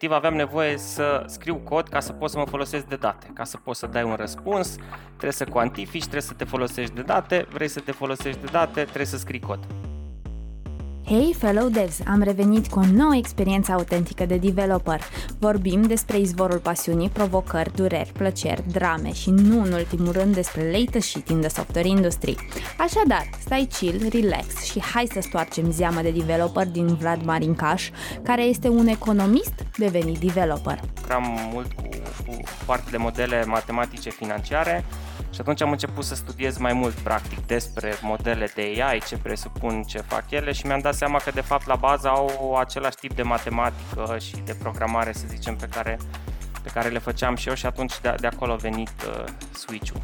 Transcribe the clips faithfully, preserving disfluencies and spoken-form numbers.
respectiv aveam nevoie să scriu cod ca să pot să mă folosesc de date, ca să poți să dai un răspuns, trebuie să cuantifici, trebuie să te folosești de date, vrei să te folosești de date, trebuie să scrii cod. Hey fellow devs, am revenit cu o nouă experiență autentică de developer. Vorbim despre izvorul pasiunii, provocări, dureri, plăceri, drame și nu în ultimul rând despre latest shit in the software industry. Așadar, stai chill, relax și hai să stoarcem zeama de developer din Vlad Marincaș, care este un economist devenit developer. Lucram mult cu, cu parte de modele matematice financiare. Și atunci am început să studiez mai mult, practic, despre modele de A I, ce presupun, ce fac ele și mi-am dat seama că, de fapt, la bază au același tip de matematică și de programare, să zicem, pe care, pe care le făceam și eu și atunci de, de acolo a venit uh, switch-ul.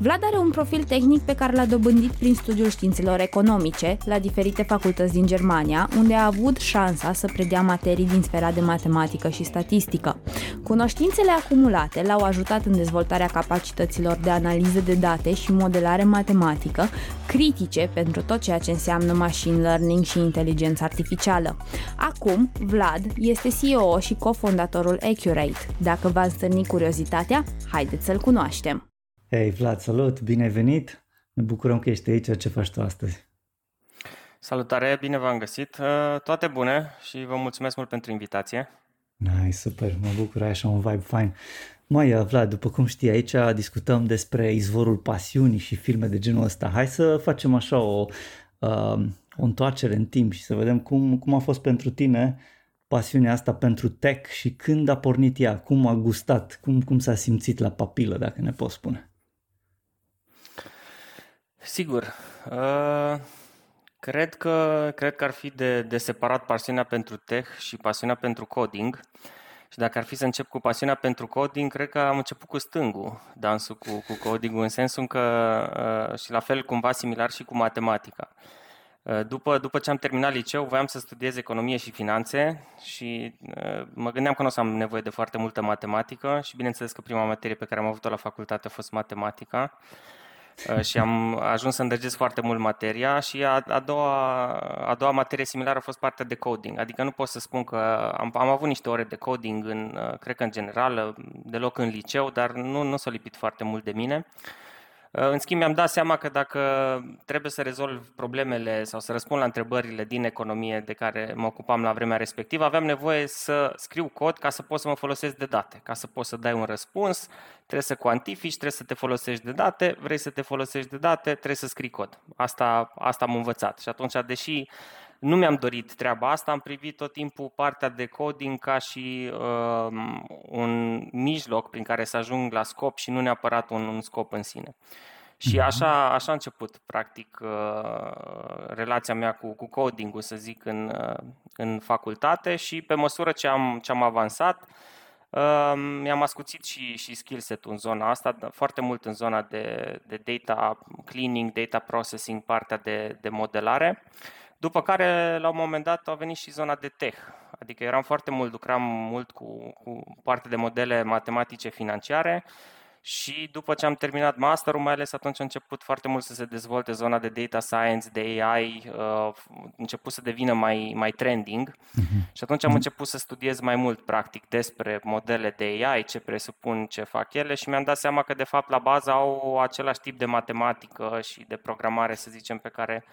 Vlad are un profil tehnic pe care l-a dobândit prin studiul științelor economice la diferite facultăți din Germania, unde a avut șansa să predea materii din sfera de matematică și statistică. Cunoștințele acumulate l-au ajutat în dezvoltarea capacităților de analiză de date și modelare matematică, critice pentru tot ceea ce înseamnă machine learning și inteligență artificială. Acum, Vlad este C E O și cofondatorul Aqurate. Dacă v-a stârnit curiozitatea, haideți să-l cunoaștem! Hei Vlad, salut! Bine ai venit! Ne bucurăm că ești aici. Ce faci tu astăzi? Salutare! Bine v-am găsit! Toate bune și vă mulțumesc mult pentru invitație. Nice, super! Mă bucur, ai așa un vibe fain. Mai Vlad, după cum știi, aici discutăm despre izvorul pasiunii și filme de genul ăsta. Hai să facem așa o, o întoarcere în timp și să vedem cum, cum a fost pentru tine pasiunea asta pentru tech și când a pornit ea, cum a gustat, cum, cum s-a simțit la papilă, dacă ne poți spune. Sigur, uh, cred că, cred că ar fi de, de separat pasiunea pentru tech și pasiunea pentru coding și dacă ar fi să încep cu pasiunea pentru coding, cred că am început cu stângul, dansul cu, cu coding-ul, în sensul că uh, și la fel cumva similar și cu matematica. Uh, după, după ce am terminat liceu, voiam să studiez economie și finanțe și uh, mă gândeam că nu o să am nevoie de foarte multă matematică și bineînțeles că prima materie pe care am avut-o la facultate a fost matematica. Și am ajuns să îndrăgesc foarte mult materia și a, a, doua, a doua materie similară a fost partea de coding. Adică nu pot să spun că am, am avut niște ore de coding, în, cred că în general, deloc în liceu, dar nu, nu s-a lipit foarte mult de mine. În schimb, mi-am dat seama că dacă trebuie să rezolv problemele sau să răspund la întrebările din economie de care mă ocupam la vremea respectivă, aveam nevoie să scriu cod ca să pot să mă folosesc de date, ca să pot să dai un răspuns, trebuie să cuantifici, trebuie să te folosești de date, vrei să te folosești de date, trebuie să scrii cod. Asta, asta am învățat și atunci, deși nu mi-am dorit treaba asta, am privit tot timpul partea de coding ca și uh, un mijloc prin care să ajung la scop și nu neapărat un, un scop în sine. Și așa, așa a început, practic, uh, relația mea cu, cu coding-ul, să zic, în, uh, în facultate și pe măsură ce am, ce am avansat, uh, mi-am ascuțit și, și skill set-ul în zona asta, foarte mult în zona de, de data cleaning, data processing, partea de, de modelare. După care, la un moment dat, a venit și zona de tech, adică eram foarte mult, lucram mult cu, cu partea de modele matematice financiare și după ce am terminat masterul, mai ales atunci a început foarte mult să se dezvolte zona de data science, de A I, a început să devină mai, mai trending uh-huh. și atunci am început să studiez mai mult, practic, despre modele de A I, ce presupun, ce fac ele și mi-am dat seama că, de fapt, la bază au același tip de matematică și de programare, să zicem, pe care...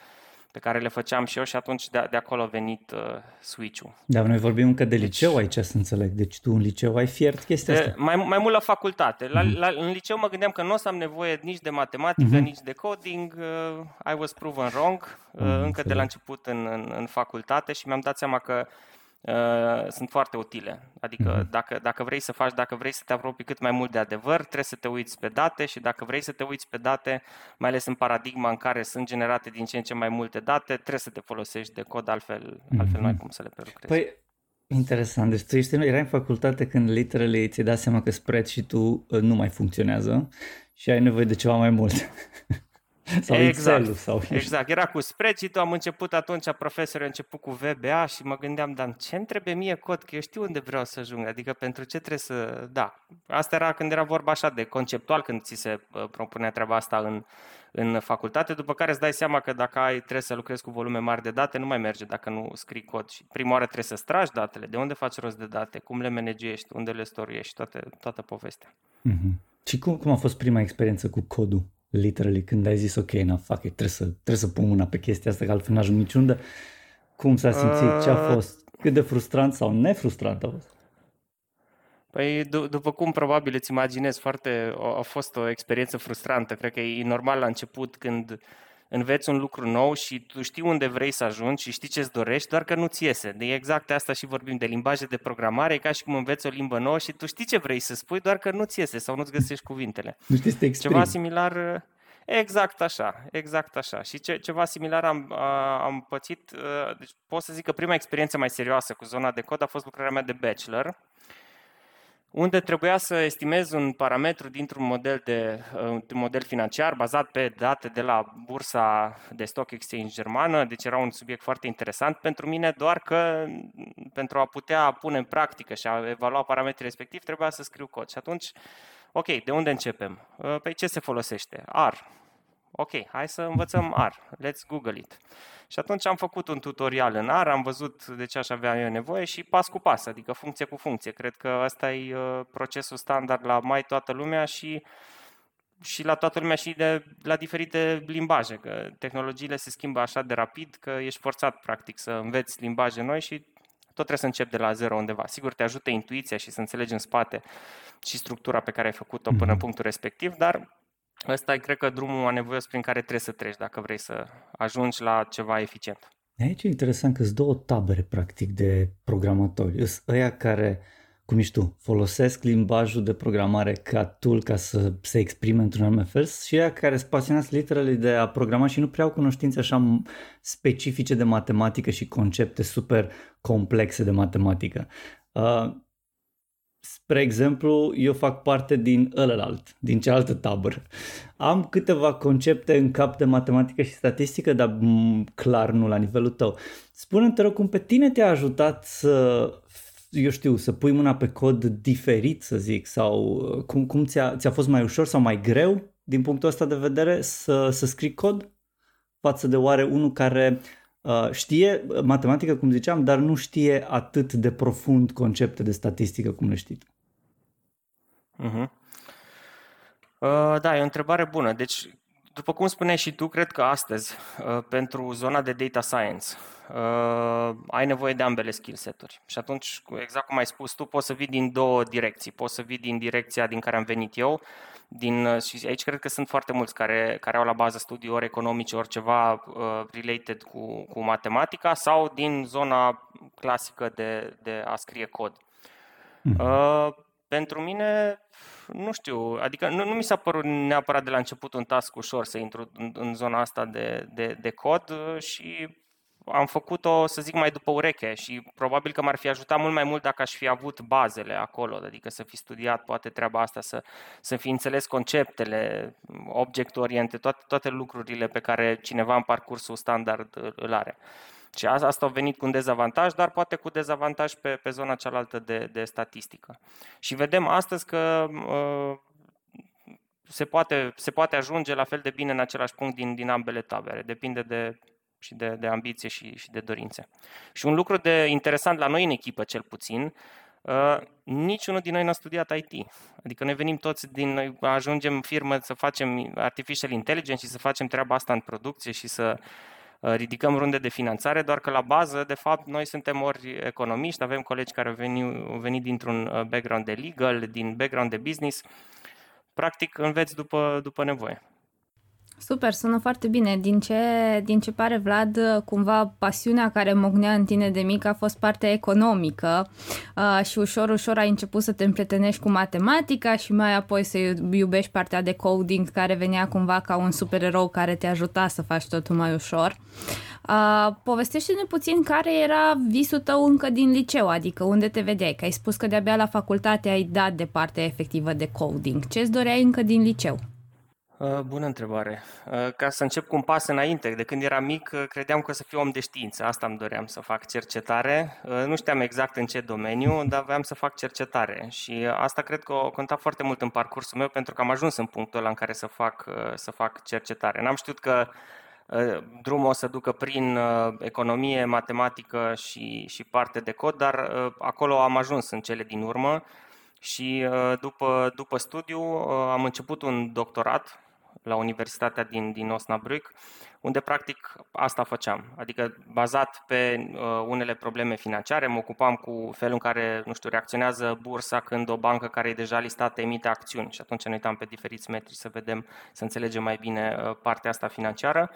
pe care le făceam și eu și atunci de, de acolo a venit uh, switch-ul. Dar noi vorbim încă de liceu aici, să înțeleg. Deci tu în liceu ai fiert chestia de, asta? Mai, mai mult la facultate. La, mm-hmm. la, în liceu mă gândeam că nu o să am nevoie nici de matematică, mm-hmm. nici de coding. Uh, I was proven wrong uh, mm, încă de la început în, în, în facultate și mi-am dat seama că Uh, sunt foarte utile. Adică mm-hmm. dacă, dacă vrei să faci, dacă vrei să te apropii cât mai mult de adevăr, trebuie să te uiți pe date și dacă vrei să te uiți pe date, mai ales în paradigma în care sunt generate din ce în ce mai multe date, trebuie să te folosești de cod, altfel, mm-hmm. altfel nu ai cum să le prelucrezi. Păi, interesant. Deci tu ești, erai în facultate când literally ți-ai dat seama că spread și tu nu mai funcționează și ai nevoie de ceva mai mult. Sau exact, Excel-ul, sau... exact. Era cu spreadsheet-ul, am început atunci, profesorul a început cu V B A și mă gândeam, dar ce îmi trebuie mie cod, că eu știu unde vreau să ajung, adică pentru ce trebuie să... Da, asta era când era vorba așa de conceptual, când ți se propunea treaba asta în, în facultate, după care îți dai seama că dacă ai, trebuie să lucrezi cu volume mari de date, nu mai merge dacă nu scrii cod. Și prima oară trebuie să stragi datele, de unde faci rost de date, cum le managiești, unde le storiești, toate, toată povestea. Mm-hmm. Și cum, cum a fost prima experiență cu codul? Literally, când ai zis, ok, no, fuck it, trebuie să, trebuie să pun mâna pe chestia asta, că altfel n-ajung niciunde. Cum s-a simțit? Ce a fost? Cât de frustrant sau nefrustrant a fost? Păi, d- după cum probabil îți imaginezi, foarte, a fost o experiență frustrantă. Cred că e normal la început când înveți un lucru nou și tu știi unde vrei să ajungi și știi ce-ți dorești, doar că nu-ți iese. De exact asta și vorbim de limbaje de programare, e ca și cum înveți o limbă nouă și tu știi ce vrei să spui, doar că nu-ți iese sau nu-ți găsești cuvintele. Nu știi să te exprimi. Ceva similar, exact așa, exact așa. Și ce, ceva similar am, am pățit, deci pot să zic că prima experiență mai serioasă cu zona de cod a fost lucrarea mea de bachelor, unde trebuia să estimez un parametru dintr-un model, de, un model financiar bazat pe date de la bursa de stock exchange germană, deci era un subiect foarte interesant pentru mine, doar că pentru a putea pune în practică și a evalua parametrii respectiv trebuia să scriu cod. Și atunci, ok, de unde începem? Păi ce se folosește? R. Ok, hai să învățăm R, let's Google it. Și atunci am făcut un tutorial în R, am văzut de ce aș avea eu nevoie și pas cu pas, adică funcție cu funcție. Cred că ăsta e procesul standard la mai toată lumea și, și la toată lumea și de, la diferite limbaje, că tehnologiile se schimbă așa de rapid că ești forțat practic să înveți limbaje noi și tot trebuie să începi de la zero undeva. Sigur, te ajută intuiția și să înțelegi în spate și structura pe care ai făcut-o până în punctul respectiv, dar... Ăsta e, cred că, drumul anevoios prin care trebuie să treci dacă vrei să ajungi la ceva eficient. Aici e interesant că sunt două tabere, practic, de programatori. Sunt ăia care, cum ești tu, folosesc limbajul de programare ca tool ca să se exprime într-un anume fel și ăia care sunt pasionați literally de a programa și nu prea au cunoștințe așa specifice de matematică și concepte super complexe de matematică. Uh, Spre exemplu, eu fac parte din ălălalt, din cealaltă tabără. Am câteva concepte în cap de matematică și statistică, dar clar nu la nivelul tău. Spune-mi, te rog, cum pe tine te-a ajutat să, eu știu, să pui mâna pe cod diferit, să zic, sau cum, cum ți-a, ți-a fost mai ușor sau mai greu, din punctul ăsta de vedere, să, să scrii cod față de oare unul care... Uh, știe matematică, cum ziceam, dar nu știe atât de profund concepte de statistică cum le știi. Uh-huh. Uh, da, e o întrebare bună. Deci, după cum spuneai și tu, cred că astăzi, uh, pentru zona de data science, uh, ai nevoie de ambele skill set-uri. Și atunci, exact cum ai spus tu, poți să vii din două direcții. Poți să vii din direcția din care am venit eu, Din, și aici cred că sunt foarte mulți care, care au la bază studii ori economice, ori ceva uh, related cu, cu matematica sau din zona clasică de, de a scrie cod. Uh, pentru mine, nu știu, adică nu, nu mi s-a părut neapărat de la început un task ușor să intru în, în zona asta de, de, de cod și am făcut-o, să zic, mai după ureche și probabil că m-ar fi ajutat mult mai mult dacă aș fi avut bazele acolo, adică să fi studiat poate treaba asta, să, să fi înțeles conceptele, object-oriente, toate, toate lucrurile pe care cineva în parcursul standard îl are. Și asta a venit cu un dezavantaj, dar poate cu dezavantaj pe, pe zona cealaltă de, de statistică. Și vedem astăzi că... Uh, se, poate, se poate ajunge la fel de bine în același punct din, din ambele tabere, depinde de... și de, de ambiție și, și de dorințe. Și un lucru de interesant la noi în echipă, cel puțin, uh, niciunul din noi n-a studiat I T. Adică noi venim toți din noi, ajungem firmă să facem artificial intelligence și să facem treaba asta în producție și să uh, ridicăm runde de finanțare, doar că la bază, de fapt, noi suntem ori economiști, avem colegi care au venit, au venit dintr-un background de legal, din background de business, practic înveți după, după nevoie. Super, sună foarte bine. Din ce, din ce pare, Vlad, cumva pasiunea care mocnea în tine de mic a fost partea economică uh, și ușor, ușor ai început să te împrietenești cu matematica și mai apoi să iubești partea de coding care venea cumva ca un supererou care te ajuta să faci totul mai ușor. Uh, povestește-ne puțin care era visul tău încă din liceu, adică unde te vedeai, că ai spus că de-abia la facultate ai dat de partea efectivă de coding. Ce-ți doreai încă din liceu? Bună întrebare. Ca să încep cu un pas înainte, de când eram mic, credeam că o să fiu om de știință, asta îmi doream, să fac cercetare. Nu știam exact în ce domeniu, dar voiam să fac cercetare și asta cred că a contat foarte mult în parcursul meu, pentru că am ajuns în punctul ăla în care să fac, să fac cercetare. N-am știut că drumul o să ducă prin economie, matematică și, și parte de cod, dar acolo am ajuns în cele din urmă și după, după studiu am început un doctorat la Universitatea din, din Osnabrück, unde practic asta făceam. Adică bazat pe uh, unele probleme financiare, mă ocupam cu felul în care, nu știu, reacționează bursa când o bancă care e deja listată emite acțiuni și atunci ne uitam pe diferiți metri să vedem, să înțelegem mai bine uh, partea asta financiară.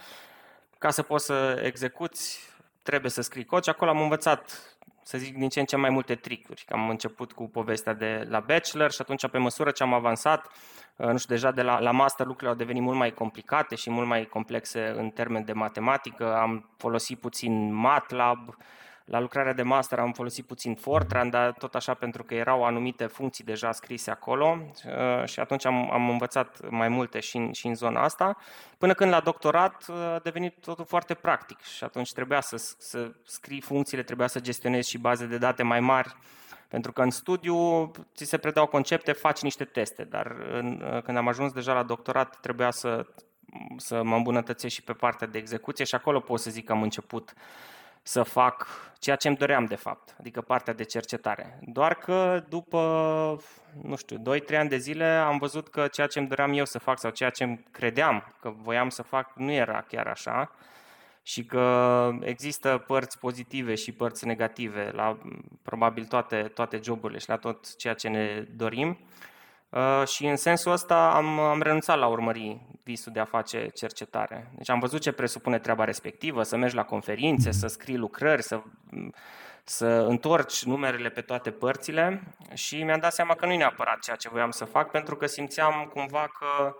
Ca să poți să execuți, trebuie să scrii cod și acolo am învățat, să zic, din ce în ce mai multe tricuri. Am început cu povestea de la bachelor și atunci, pe măsură ce am avansat, nu știu, deja de la, la master lucrurile au devenit mult mai complicate și mult mai complexe în termen de matematică. Am folosit puțin MATLAB, la lucrarea de master am folosit puțin Fortran, dar tot așa pentru că erau anumite funcții deja scrise acolo și atunci am, am învățat mai multe și în, și în zona asta, până când la doctorat a devenit totul foarte practic și atunci trebuia să, să scrii funcțiile, trebuia să gestionezi și baze de date mai mari. Pentru că în studiu ți se predau concepte, faci niște teste, dar în, când am ajuns deja la doctorat trebuia să, să mă îmbunătățesc și pe partea de execuție și acolo pot să zic că am început să fac ceea ce îmi doream de fapt, adică partea de cercetare. Doar că după, nu știu, doi trei ani de zile am văzut că ceea ce îmi doream eu să fac sau ceea ce îmi credeam că voiam să fac nu era chiar așa. Și că există părți pozitive și părți negative la probabil toate, toate joburile și la tot ceea ce ne dorim. Uh, și în sensul ăsta am, am renunțat la urmări visul de a face cercetare. Deci am văzut ce presupune treaba respectivă, să mergi la conferințe, să scrii lucrări, să, să întorci numerele pe toate părțile și mi-am dat seama că nu e neapărat ceea ce voiam să fac, pentru că simțeam cumva că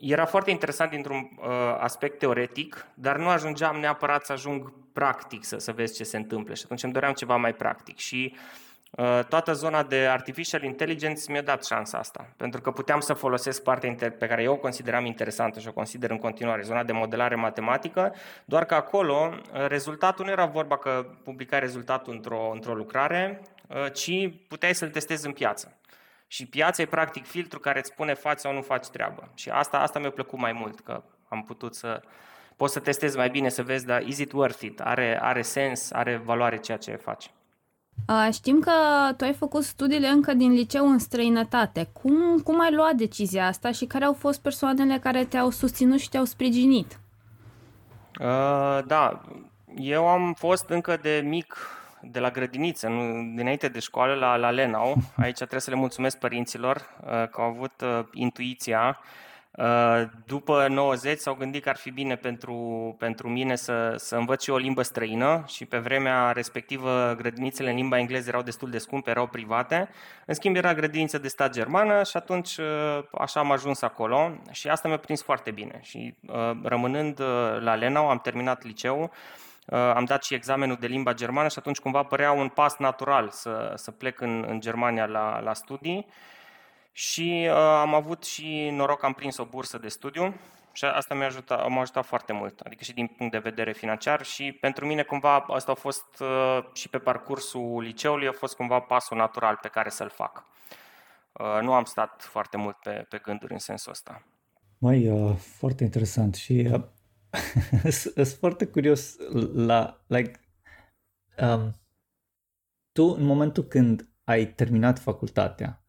era foarte interesant dintr-un uh, aspect teoretic, dar nu ajungeam neapărat să ajung practic să, să vezi ce se întâmplă și atunci îmi doream ceva mai practic și uh, toată zona de artificial intelligence mi-a dat șansa asta, pentru că puteam să folosesc partea inter- pe care eu o consideram interesantă și o consider în continuare, zona de modelare matematică, doar că acolo uh, rezultatul nu era vorba că publicai rezultatul într-o, într-o lucrare, uh, ci puteai să-l testezi în piață. Și piața e practic filtrul care îți spune faci sau nu faci treabă. Și asta, asta mi-a plăcut mai mult, că am putut să poți să testezi mai bine, să vezi, dar is it worth it? Are, are sens, are valoare ceea ce faci? Știm că tu ai făcut studiile încă din liceu în străinătate. Cum, cum ai luat decizia asta și care au fost persoanele care te-au susținut și te-au sprijinit? Uh, da, eu am fost încă de mic... de la grădiniță, nu, dinainte de școală, la, la Lenau. Aici trebuie să le mulțumesc părinților uh, că au avut uh, intuiția. Uh, după nouăzeci s-au gândit că ar fi bine pentru, pentru mine să, să învăț și o limbă străină și pe vremea respectivă grădinițele în limba engleză erau destul de scumpe, erau private. În schimb era grădiniță de stat germană și atunci uh, așa am ajuns acolo și asta mi-a prins foarte bine. Și uh, rămânând uh, la Lenau am terminat liceul. Am dat și examenul de limba germană și atunci cumva părea un pas natural să, să plec în, în Germania la, la studii și uh, am avut și noroc, am prins o bursă de studiu și asta mi-a ajutat, m-a ajutat foarte mult, adică și din punct de vedere financiar și pentru mine cumva asta a fost uh, și pe parcursul liceului a fost cumva pasul natural pe care să-l fac. Uh, nu am stat foarte mult pe, pe gânduri în sensul ăsta. Mai uh, foarte interesant și... Uh... Sunt foarte curios la, like, um, tu în momentul când ai terminat facultatea,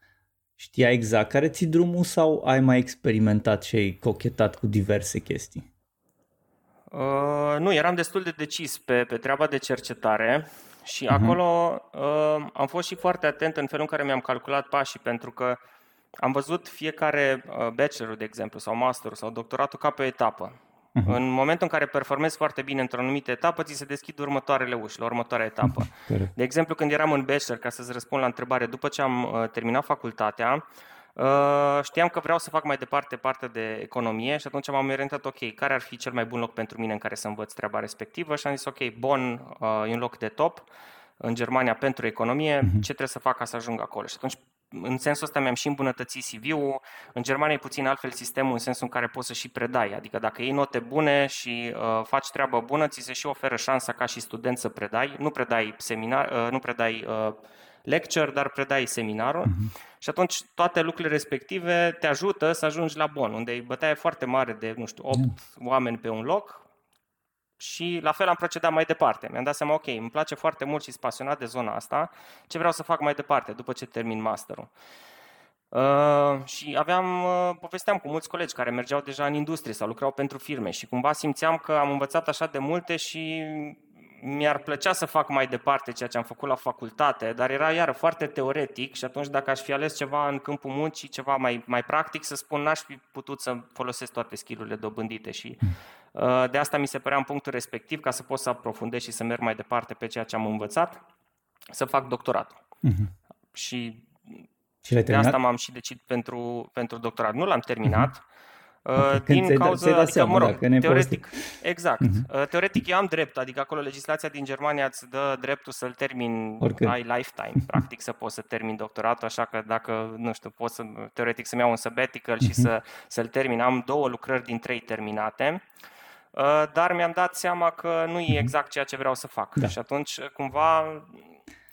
știai exact care ți-i drumul sau ai mai experimentat și ai cochetat cu diverse chestii? Uh, nu, eram destul de decis pe, pe treaba de cercetare și uh-huh. acolo uh, am fost și foarte atent în felul în care mi-am calculat pașii, pentru că am văzut fiecare bachelor, de exemplu, sau master sau doctoratul ca pe o etapă. În momentul în care performezi foarte bine într-o anumită etapă, ți se deschid următoarele uși, la următoarea etapă. De exemplu, când eram în bachelor, ca să-ți răspund la întrebare, după ce am terminat facultatea, știam că vreau să fac mai departe partea de economie și atunci m-am orientat, ok, care ar fi cel mai bun loc pentru mine în care să învăț treaba respectivă și am zis, ok, Bonn e un loc de top în Germania pentru economie, ce trebuie să fac ca să ajung acolo? Și atunci în sensul ăsta mi-am și îmbunătățit C V-ul. În Germania e puțin altfel sistemul în sensul în care poți să și predai. Adică dacă iei note bune și uh, faci treabă bună, ți se și oferă șansa ca și student să predai. Nu predai seminar, uh, nu predai uh, lecture, dar predai seminarul. Uh-huh. Și atunci toate lucrurile respective te ajută să ajungi la Bonn, unde e bătaie foarte mare de, nu știu, opt uh-huh. oameni pe un loc. Și la fel am procedat mai departe. Mi-am dat seama, ok, îmi place foarte mult și sunt pasionat de zona asta, ce vreau să fac mai departe după ce termin masterul. Uh, și aveam, uh, povesteam cu mulți colegi care mergeau deja în industrie sau lucrau pentru firme și cumva simțeam că am învățat așa de multe și mi-ar plăcea să fac mai departe ceea ce am făcut la facultate, dar era iară foarte teoretic și atunci dacă aș fi ales ceva în câmpul muncii, ceva mai, mai practic, să spun, n-aș fi putut să folosesc toate skill-urile dobândite și uh, de asta mi se părea în punctul respectiv ca să pot să aprofundez și să merg mai departe pe ceea ce am învățat, să fac doctoratul. Uh-huh. Și, și de asta m-am și decis pentru, pentru doctorat. Nu l-am terminat. Uh-huh. Când din cauza, da, adică, mă rog, teoretic, exact, uh-huh. teoretic eu am drept, adică acolo legislația din Germania îți dă dreptul să-l termin, oricând. Ai lifetime, practic să poți să termin doctoratul, așa că dacă, nu știu, pot să, teoretic să-mi iau un sabbatical uh-huh. și să, să-l termin, am două lucrări din trei terminate, dar mi-am dat seama că nu e exact ceea ce vreau să fac da. Și atunci cumva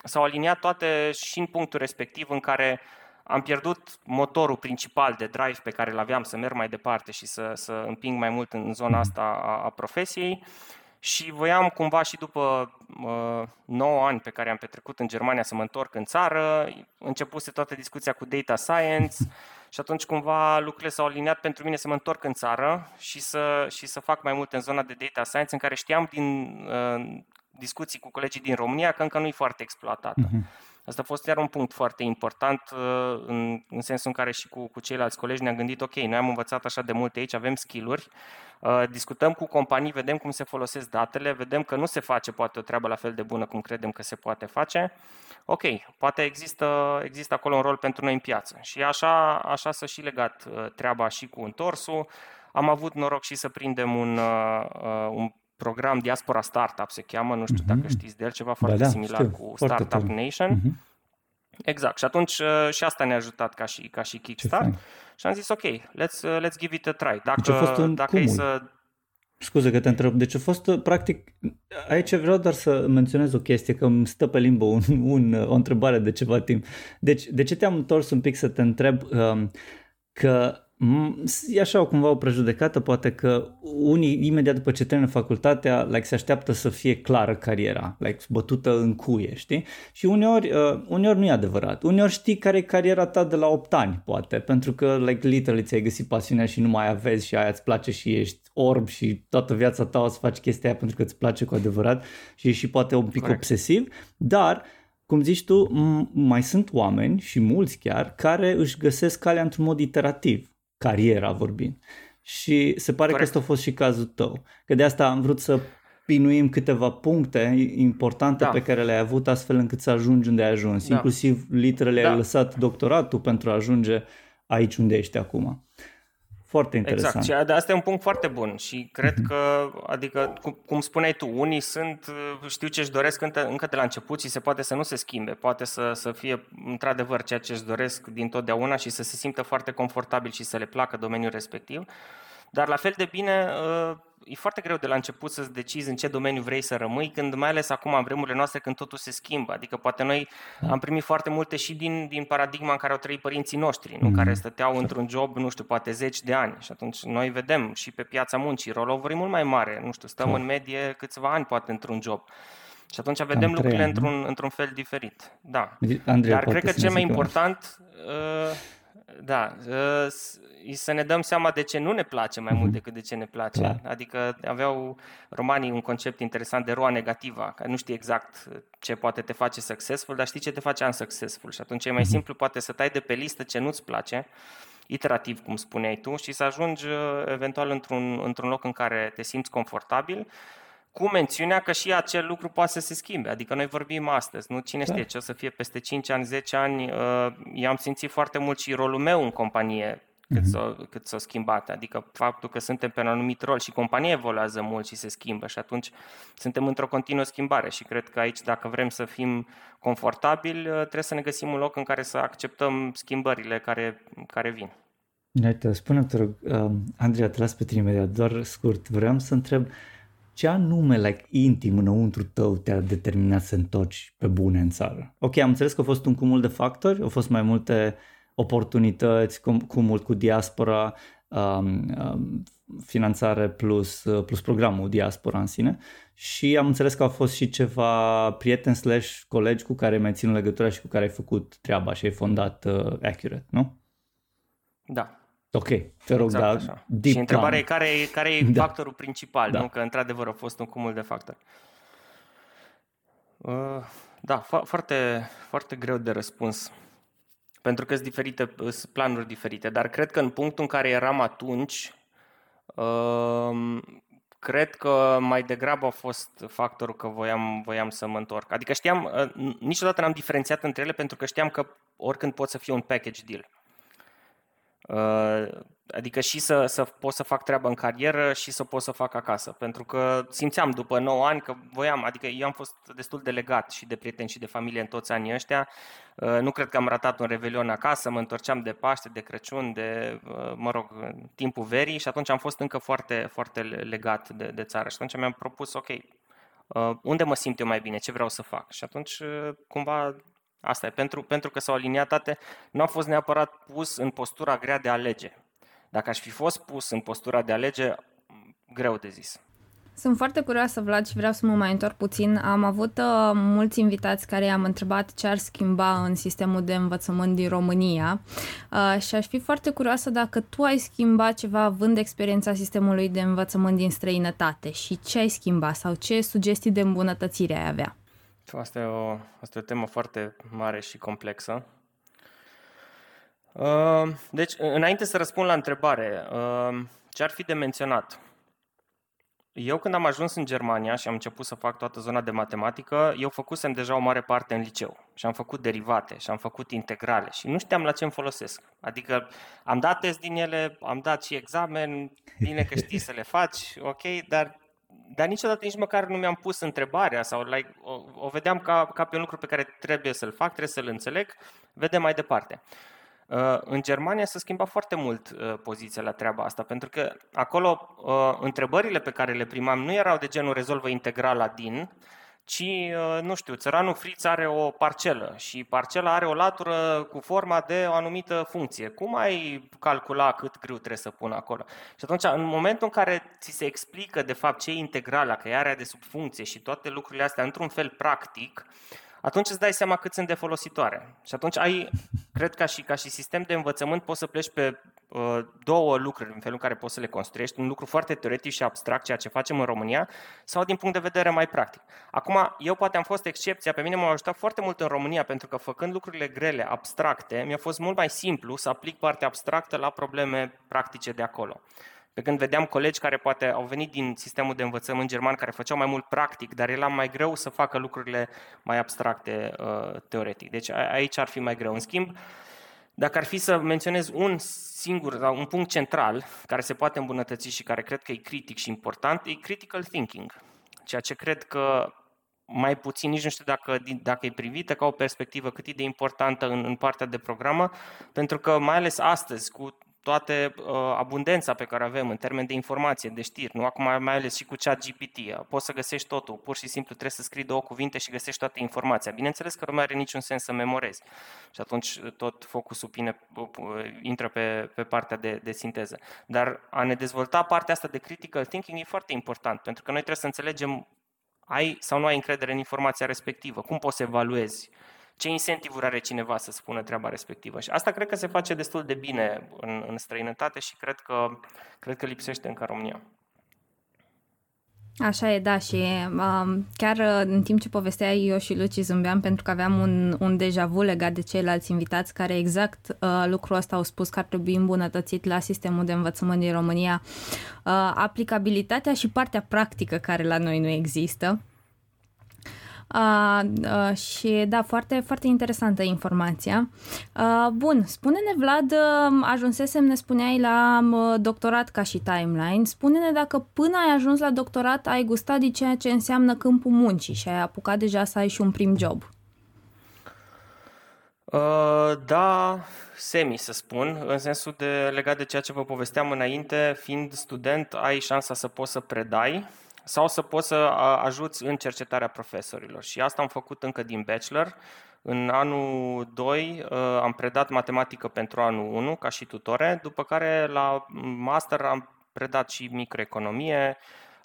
s-au aliniat toate și în punctul respectiv în care am pierdut motorul principal de drive pe care îl aveam să merg mai departe și să, să împing mai mult în zona asta a, a profesiei și voiam cumva și după uh, nouă ani pe care am petrecut în Germania să mă întorc în țară, începuse toată discuția cu data science și atunci cumva lucrurile s-au aliniat pentru mine să mă întorc în țară și să, și să fac mai mult în zona de data science în care știam din uh, discuții cu colegii din România că încă nu e foarte exploatată. Uh-huh. Asta a fost iar un punct foarte important în, în sensul în care și cu, cu ceilalți colegi ne-am gândit, ok, noi am învățat așa de multe aici, avem skill-uri, uh, discutăm cu companii, vedem cum se folosesc datele, vedem că nu se face poate o treabă la fel de bună cum credem că se poate face. Ok, poate există, există acolo un rol pentru noi în piață. Și așa, așa s-a și legat treaba și cu întorsul. Am avut noroc și să prindem un, uh, un program Diaspora Startup se cheamă, nu știu mm-hmm. dacă știți de el, ceva foarte da, da, similar știu, cu Startup Nation. Mm-hmm. Exact, și atunci și asta ne-a ajutat ca și, ca și kickstart. Și am zis, ok, let's, let's give it a try. Dacă, deci a fost un dacă cumul. E să... Scuze că te întreb, deci a fost, practic, aici vreau doar să menționez o chestie, că îmi stă pe limbă un, un, o întrebare de ceva timp. Deci, de ce te-am întors un pic să te întreb um, că... E așa cumva o prejudecată, poate că unii imediat după ce termină facultatea like, se așteaptă să fie clară cariera, like, bătută în cuie, știi? Și uneori, uh, uneori nu e adevărat, uneori știi care e cariera ta de la opt ani, poate, pentru că like, literally ți-ai găsit pasiunea și nu mai aveți și aia îți place și ești orb și toată viața ta o să faci chestia aia pentru că îți place cu adevărat și ești și poate un pic Correct. obsesiv, dar... Cum zici tu, m- mai sunt oameni și mulți chiar care își găsesc calea într-un mod iterativ. Cariera vorbind. Și se pare Corect. că ăsta a fost și cazul tău. Că de asta am vrut să pinuim câteva puncte importante da. pe care le-ai avut astfel încât să ajungi unde ai ajuns. Da. Inclusiv literele da. ai lăsat doctoratul pentru a ajunge aici unde ești acum. Foarte interesant. Exact. Și asta e un punct foarte bun și cred că, adică, cum spuneai tu, unii sunt, știu ce își doresc încă de la început și se poate să nu se schimbe, poate să, să fie într-adevăr ceea ce își doresc dintotdeauna și să se simtă foarte confortabil și să le placă domeniul respectiv, dar la fel de bine... E foarte greu de la început să-ți decizi în ce domeniu vrei să rămâi, când mai ales acum în vremurile noastre când totul se schimbă. Adică poate noi am primit foarte multe și din, din paradigma în care au trăit părinții noștri, nu? Mm. care stăteau într-un job, nu știu, poate zeci de ani. Și atunci noi vedem și pe piața muncii, rollover-ul mult mai mare, nu știu, stăm mm. în medie câțiva ani poate într-un job. Și atunci vedem Andrei, lucrurile într-un, într-un fel diferit. Da. Andrei, dar cred că cel mai important... Uh, Da, să ne dăm seama de ce nu ne place mai mult decât de ce ne place. Clar. Adică aveau romanii un concept interesant de roa negativă, că nu știi exact ce poate te face successful, dar știi ce te face unsuccessful și atunci e mai simplu poate să tai de pe listă ce nu-ți place, iterativ cum spuneai tu, și să ajungi eventual într-un, într-un loc în care te simți confortabil, cu mențiunea că și acel lucru poate să se schimbe. Adică noi vorbim astăzi, nu? Cine știe ce o să fie peste cinci ani, zece ani. Eu am simțit foarte mult și rolul meu în companie cât, s-o, cât s-o schimbat. Adică faptul că suntem pe un anumit rol și compania evoluează mult și se schimbă și atunci suntem într-o continuă schimbare și cred că aici, dacă vrem să fim confortabili, trebuie să ne găsim un loc în care să acceptăm schimbările care, care vin. Uite, spune-mi, te rog, Andreea, te las pe tine imediat, doar scurt, vreau să întreb ce anume, like, intim înăuntru tău te-a determinat să întorci pe bune în țară? Ok, am înțeles că a fost un cumul de factori, au fost mai multe oportunități, cumul cu diaspora, um, um, finanțare plus, plus programul diaspora în sine și am înțeles că au fost și ceva prieteni slash colegi cu care mi-ai ținut legătura și cu care ai făcut treaba și ai fondat uh, Aqurate, nu? Da. Ok, te rog, exact, da. Deep și întrebarea e care, care e da. factorul principal, da. nu? Că într-adevăr a fost un cumul de factori. Uh, da, fo- foarte, foarte greu de răspuns. Pentru că sunt diferite, sunt planuri diferite, dar cred că în punctul în care eram atunci, uh, cred că mai degrabă a fost factorul că voiam, voiam să mă întorc. Adică știam, uh, niciodată n-am diferențiat între ele pentru că știam că oricând pot să fie un package deal. Adică și să, să pot să fac treaba în carieră și să pot să fac acasă. Pentru că simțeam după nouă ani că voiam, adică eu am fost destul de legat și de prieteni și de familie în toți anii ăștia. Nu cred că am ratat un revelion acasă, mă întorceam de Paște, de Crăciun, de, mă rog, timpul verii și atunci am fost încă foarte, foarte legat de, de țară. Și atunci mi-am propus, ok, unde mă simt eu mai bine, ce vreau să fac? Și atunci cumva... Asta e, pentru, pentru că s-au aliniat toate, nu a fost neapărat pus în postura grea de a alege. Dacă aș fi fost pus în postura de a alege, greu de zis. Sunt foarte curioasă, Vlad, și vreau să mă mai întorc puțin. Am avut uh, mulți invitați care i-am întrebat ce ar schimba în sistemul de învățământ din România uh, și aș fi foarte curioasă dacă tu ai schimba ceva având experiența sistemului de învățământ din străinătate și ce ai schimba sau ce sugestii de îmbunătățire ai avea. Asta e, o, asta e o temă foarte mare și complexă. Deci, înainte să răspund la întrebare, ce ar fi de menționat? Eu când am ajuns în Germania și am început să fac toată zona de matematică, eu făcusem deja o mare parte în liceu și am făcut derivate și am făcut integrale și nu știam la ce îmi folosesc. Adică am dat test din ele, am dat și examen, bine că știi să le faci, ok, dar... Dar niciodată nici măcar nu mi-am pus întrebarea sau like, o, o vedeam ca, ca pe un lucru pe care trebuie să-l fac, trebuie să-l înțeleg, vedem mai departe. Uh, în Germania s-a schimbat foarte mult uh, poziția la treaba asta, pentru că acolo uh, întrebările pe care le primam nu erau de genul rezolvă integrala din, ci, uh, nu știu, țăranul Friț are o parcelă și parcela are o latură cu forma de o anumită funcție. Cum ai calcula cât greu trebuie să pun acolo? Și atunci, în momentul în care ți se explică, de fapt, ce e integrala, că e area de subfuncție și toate lucrurile astea, într-un fel practic, atunci îți dai seama cât sunt de folositoare. Și atunci ai, cred că și ca și sistem de învățământ poți să pleci pe uh, două lucruri în felul în care poți să le construiești, un lucru foarte teoretic și abstract, ceea ce facem în România, sau din punct de vedere mai practic. Acum, eu poate am fost excepția, pe mine m-a ajutat foarte mult în România, pentru că făcând lucrurile grele, abstracte, mi-a fost mult mai simplu să aplic partea abstractă la probleme practice de acolo. Pe când vedeam colegi care poate au venit din sistemul de învățământ german, care făceau mai mult practic, dar era mai greu să facă lucrurile mai abstracte uh, teoretic. Deci a- aici ar fi mai greu. În schimb, dacă ar fi să menționez un singur, sau un punct central care se poate îmbunătăți și care cred că e critic și important, e critical thinking. Ceea ce cred că mai puțin, nici nu știu dacă, dacă e privită ca o perspectivă cât e de importantă în, în partea de programă, pentru că mai ales astăzi, cu toată uh, abundența pe care avem în termen de informație, de știri, nu? Acum mai ales și cu ChatGPT, poți să găsești totul, pur și simplu trebuie să scrii două cuvinte și găsești toată informația. Bineînțeles că nu mai are niciun sens să memorezi și atunci tot focusul pine, intră pe, pe partea de, de sinteză. Dar a ne dezvolta partea asta de critical thinking e foarte important, pentru că noi trebuie să înțelegem ai sau nu ai încredere în informația respectivă, cum poți să evaluezi, ce incentivuri are cineva să spună treaba respectivă. Și asta cred că se face destul de bine în, în străinătate și cred că, cred că lipsește încă în România. Așa e, da, și uh, chiar în timp ce povesteai, eu și Luci zâmbeam pentru că aveam un, un deja vu legat de ceilalți invitați care exact uh, lucrul ăsta au spus că ar trebui îmbunătățit la sistemul de învățământ din România uh, aplicabilitatea și partea practică care la noi nu există. Uh, uh, și da, foarte, foarte interesantă informația. Uh, bun, spune-ne, Vlad, uh, ajunsesem, ne spuneai, la uh, doctorat ca și timeline. Spune-ne dacă până ai ajuns la doctorat ai gustat de ceea ce înseamnă câmpul muncii și ai apucat deja să ai și un prim job. Uh, da, semi, să spun, în sensul de legat de ceea ce vă povesteam înainte, fiind student, ai șansa să poți să predai sau să poți să ajuți în cercetarea profesorilor. Și asta am făcut încă din bachelor. În anul doi am predat matematică pentru anul unu ca și tutore, după care la master am predat și microeconomie,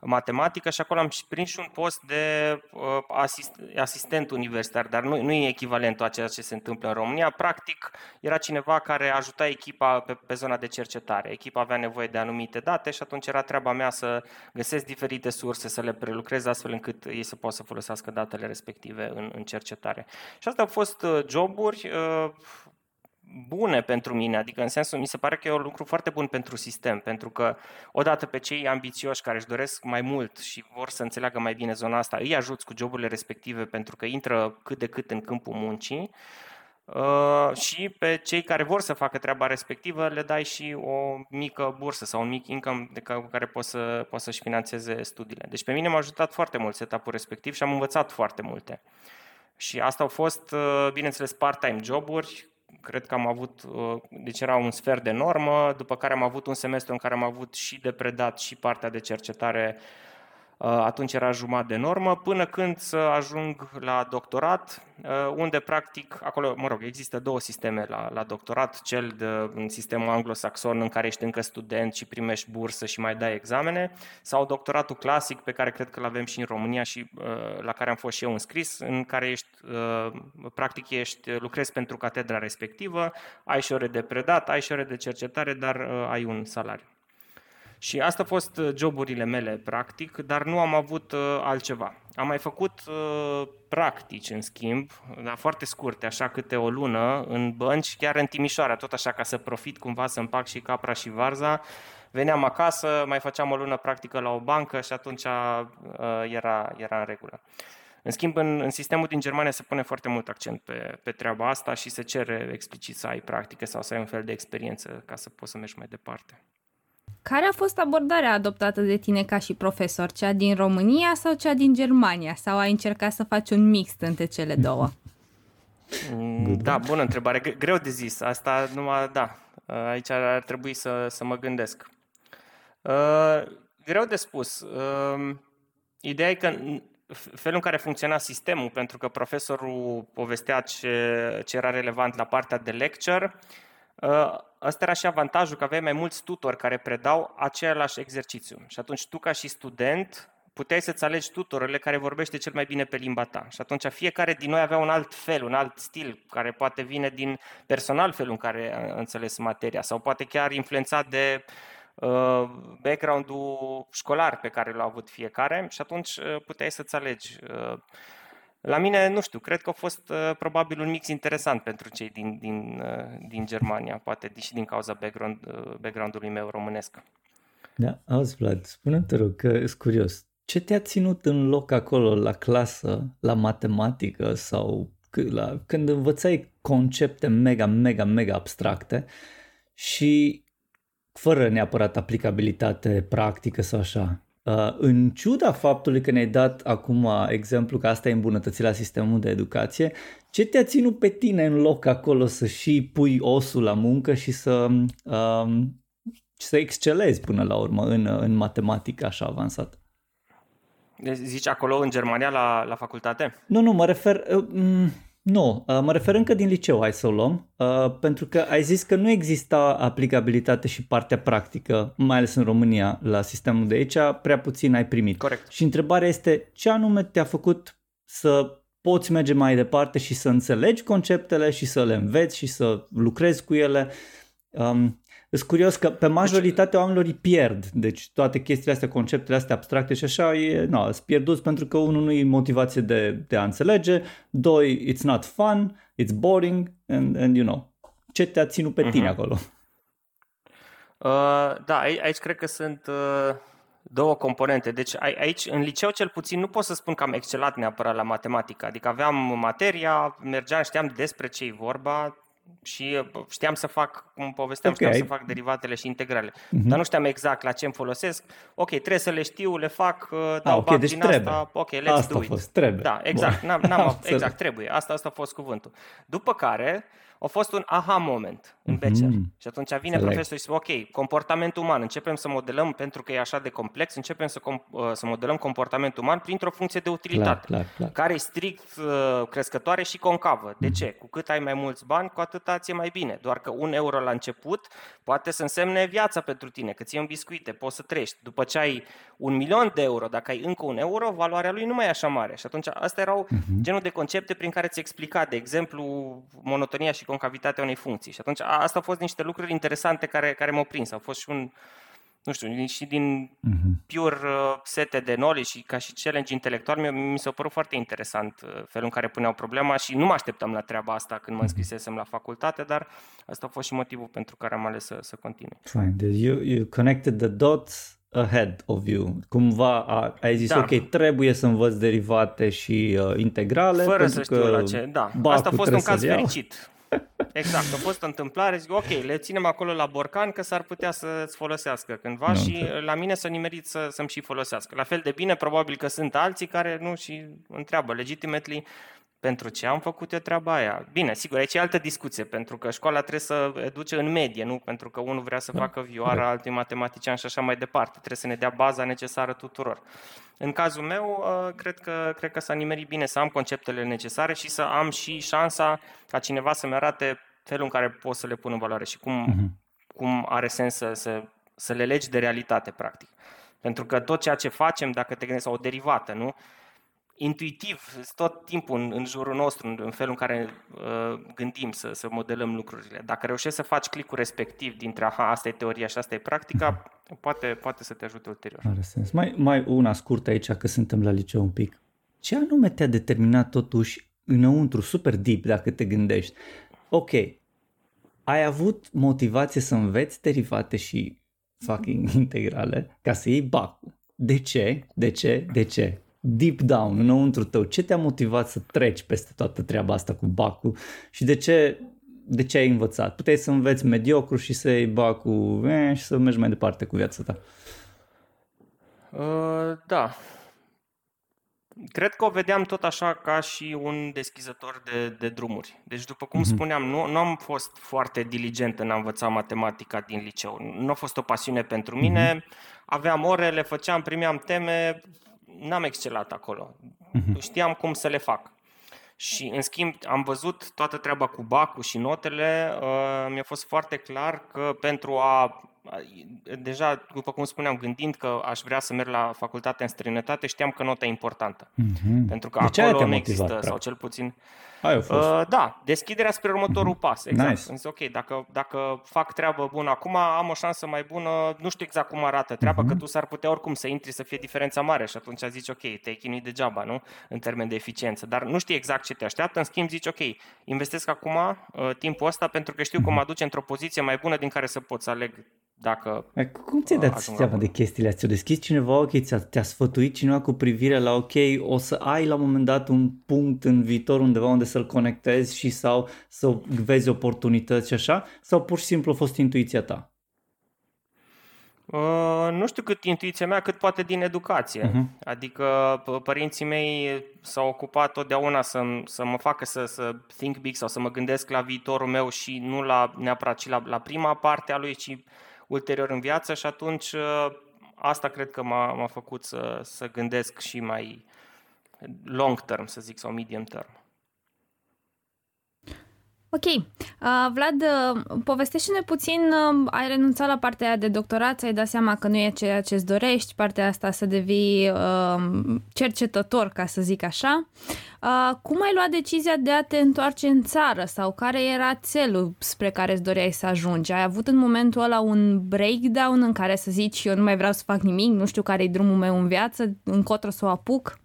matematică și acolo am și prins și un post de asist, asistent universitar, dar nu, nu e echivalentul a ceea ce se întâmplă în România. Practic, era cineva care ajuta echipa pe, pe zona de cercetare. Echipa avea nevoie de anumite date și atunci era treaba mea să găsesc diferite surse, să le prelucrez astfel încât ei să poată să folosească datele respective în, în cercetare. Și asta au fost joburi uh, bune pentru mine, adică în sensul mi se pare că e un lucru foarte bun pentru sistem, pentru că odată pe cei ambițioși care își doresc mai mult și vor să înțeleagă mai bine zona asta, îi ajuți cu joburile respective pentru că intră cât de cât în câmpul muncii uh, și pe cei care vor să facă treaba respectivă le dai și o mică bursă sau un mic income de care poți să, poți să-și finanțeze studiile. Deci pe mine m-a ajutat foarte mult setup-ul respectiv și am învățat foarte multe. Și asta au fost, bineînțeles, part-time joburi. Cred că am avut, deci era un sfert de normă, după care am avut un semestru în care am avut și de predat și partea de cercetare, atunci era jumătate de normă, până când să ajung la doctorat, unde practic, acolo, mă rog, există două sisteme la, la doctorat, cel de în sistemul anglosaxon în care ești încă student și primești bursă și mai dai examene, sau doctoratul clasic pe care cred că l-avem și în România și la care am fost și eu înscris, în care ești, practic ești, lucrezi pentru catedra respectivă, ai și ore de predat, ai și ore de cercetare, dar ai un salariu. Și asta au fost joburile mele, practic, dar nu am avut uh, altceva. Am mai făcut uh, practici, în schimb, dar foarte scurte, așa câte o lună, în bănci, chiar în Timișoara, tot așa, ca să profit cumva, să împac și capra și varza. Veneam acasă, mai făceam o lună practică la o bancă și atunci uh, era, era în regulă. În schimb, în, în sistemul din Germania se pune foarte mult accent pe, pe treaba asta și se cere explicit să ai practică sau să ai un fel de experiență ca să poți să mergi mai departe. Care a fost abordarea adoptată de tine ca și profesor? Cea din România sau cea din Germania? Sau ai încercat să faci un mix între cele două? Da, bună întrebare. Greu de zis. Asta numai, da, aici ar trebui să, să mă gândesc. Uh, greu de spus. Uh, ideea e că felul în care funcționa sistemul, pentru că profesorul povestea ce, ce era relevant la partea de lecture, Uh, asta era și avantajul, că aveai mai mulți tutori care predau același exercițiu. Și atunci tu, ca și student, puteai să-ți alegi tutorele care vorbește cel mai bine pe limba ta. Și atunci fiecare din noi avea un alt fel, un alt stil, care poate vine din personal felul în care a înțeles materia sau poate chiar influențat de uh, background-ul școlar pe care l-a avut fiecare și atunci uh, puteai să-ți alegi. Uh, La mine, nu știu, cred că a fost uh, probabil un mix interesant pentru cei din, din, uh, din Germania, poate și din cauza background, uh, background-ului meu românesc. Da, auzi, Vlad, spune-mi, te rog, că ești curios. Ce te-a ținut în loc acolo la clasă, la matematică sau la, când învățai concepte mega, mega, mega abstracte și fără neapărat aplicabilitate practică sau așa? Uh, în ciuda faptului că ne-ai dat acum exemplu că asta e îmbunătățit la sistemul de educație, ce te-a ținut pe tine în loc acolo să și pui osul la muncă și să, uh, să excelezi până la urmă în, în matematică așa avansată? Zici acolo în Germania la, la facultate? Nu, nu, mă refer... Uh, um, nu, uh, mă refer încă din liceu, hai să o luăm, uh, pentru că ai zis că nu exista aplicabilitate și partea practică, mai ales în România, la sistemul de aici, prea puțin ai primit. Corect. Și întrebarea este, ce anume te-a făcut să poți merge mai departe și să înțelegi conceptele și să le înveți și să lucrezi cu ele? Um, Sunt curios că pe majoritatea oamenilor îi pierd, deci toate chestiile astea, conceptele astea abstracte și așa, e, na, îți pierduți pentru că unul nu e motivație de, de a înțelege, doi, it's not fun, it's boring, and, and you know, ce te-a ținut pe tine uh-huh. acolo? Uh, da, aici cred că sunt... Uh... Două componente. Deci aici, în liceu cel puțin, nu pot să spun că am excelat neapărat la matematică. Adică aveam materia, mergeam, știam despre ce-i vorba și știam să fac, cum povesteam, okay. știam să fac derivatele și integrale. Uh-huh. Dar nu știam exact la ce-mi folosesc. Ok, trebuie să le știu, le fac, dau ah, okay, bag deci din trebuie. asta, ok, let's asta do it. Asta a fost, trebuie. Da, exact, n-am, n-am, exact trebuie. Asta, asta a fost cuvântul. După care... a fost un aha moment în Becher. Mm-hmm. Și atunci vine Select. profesorul și spune, ok, comportament uman, începem să modelăm, pentru că e așa de complex, începem să, com- să modelăm comportament uman printr-o funcție de utilitate, clar, clar, clar. care e strict uh, crescătoare și concavă. De mm-hmm. ce? Cu cât ai mai mulți bani, cu atâta ți-e mai bine. Doar că un euro la început poate să însemne viața pentru tine, că ți-e un biscuite, poți să treci. După ce ai un milion de euro, dacă ai încă un euro, valoarea lui nu mai e așa mare. Și atunci astea erau mm-hmm. genul de concepte prin care ți explica, de exemplu, monotonia și concavitatea unei funcții. Și atunci asta au fost niște lucruri interesante care, care m-au prins. Au fost și un, nu știu, și din uh-huh. pure sete de knowledge și ca și challenge intelectual, mi s-a părut foarte interesant felul în care puneau problema și nu mă așteptam la treaba asta când mă înscrisesem la facultate, dar asta a fost și motivul pentru care am ales să, să continui. Fine. You, you connected the dots ahead of you. Cumva ai zis, da. ok, trebuie să învăț derivate și uh, integrale. Fără să știu la ce, da. Asta a fost un caz fericit. Exact, a fost o întâmplare, zic, ok, le ținem acolo la borcan că s-ar putea să-ți folosească cândva no, și înțeleg. la mine s-a nimerit să, să-mi și folosească. La fel de bine, probabil că sunt alții care nu și întreabă legitimately pentru ce am făcut eu treaba aia. Bine, sigur, aici e altă discuție, pentru că școala trebuie să educe în medie, nu? Pentru că unul vrea să facă vioara, altul e matematician și așa mai departe. Trebuie să ne dea baza necesară tuturor. În cazul meu, cred că, cred că s-a nimerit bine să am conceptele necesare și să am și șansa ca cineva să-mi arate felul în care pot să le pun în valoare și cum, uh-huh. cum are sens să, să, să le legi de realitate, practic. Pentru că tot ceea ce facem, dacă te gândești, sau o derivată, nu? Intuitiv, tot timpul în, în jurul nostru, în, în felul în care uh, gândim să, să modelăm lucrurile. Dacă reușești să faci clicul respectiv dintre aha, asta e teoria și asta e practica, poate, poate să te ajute ulterior. Are sens. Mai, mai una scurtă aici, că suntem la liceu un pic. Ce anume te-a determinat totuși înăuntru, super deep, dacă te gândești? Ok, ai avut motivație să înveți derivate și fucking integrale ca să iei bacul. De ce? De ce? De ce? Deep down, înăuntru tău, ce te-a motivat să treci peste toată treaba asta cu bacul și de ce, de ce ai învățat? Puteai să înveți mediocru și să iei bacul eh, și să mergi mai departe cu viața ta. Uh, da. Cred că o vedeam tot așa ca și un deschizător de, de drumuri. Deci, după cum uh-huh. spuneam, nu, nu am fost foarte diligent în a învăța matematica din liceu. Nu a fost o pasiune pentru mine. Uh-huh. Aveam ore, le făceam, primeam teme... N-am excelat acolo, uh-huh. știam cum să le fac și în schimb am văzut toată treaba cu bacul și notele, uh, mi-a fost foarte clar că pentru a, deja după cum spuneam, gândind că aș vrea să merg la facultate în străinătate, știam că nota e importantă, uh-huh. pentru că deci acolo nu există, motivat, sau cel puțin, uh, da, deschiderea spre următorul uh-huh. pas, exact, nice. Însă, ok, dacă, dacă fac treabă bună acum, am o șansă mai bună, nu știu exact cum arată treaba, uh-huh. că tu s-ar putea oricum să intri să fie diferența mare și atunci zici, ok, te-ai chinuit degeaba, nu? În termen de eficiență, dar nu știi exact ce te așteaptă, în schimb zici, ok, investesc acum uh, timpul ăsta pentru că știu uh-huh. că mă aduce într-o poziție mai bună din care să pot să aleg. Dacă cum ți-ai dat seama de chestiile astea? Ți-a deschis cineva ochii, ți-a, te-a sfătuit cineva cu privire la ok, o să ai la un moment dat un punct în viitor undeva unde să-l conectezi și sau să vezi oportunități și așa? Sau pur și simplu a fost intuiția ta? Uh, nu știu cât intuiția mea, cât poate din educație. Uh-huh. Adică părinții mei s-au ocupat totdeauna să, să mă facă să, să think big sau să mă gândesc la viitorul meu și nu la neapărat ci la, la prima parte a lui, ci ulterior în viață și atunci asta cred că m-a, m-a făcut să, să gândesc și mai long term, să zic, sau medium term. Ok. Uh, Vlad, uh, povestește-ne puțin, uh, ai renunțat la partea aia de doctorat, ți-ai dat seama că nu e ceea ce-ți dorești, partea asta să devii uh, cercetător, ca să zic așa. Uh, cum ai luat decizia de a te întoarce în țară sau care era țelul spre care îți doreai să ajungi? Ai avut în momentul ăla un breakdown în care să zici eu nu mai vreau să fac nimic, nu știu care e drumul meu în viață, încotro să o apuc?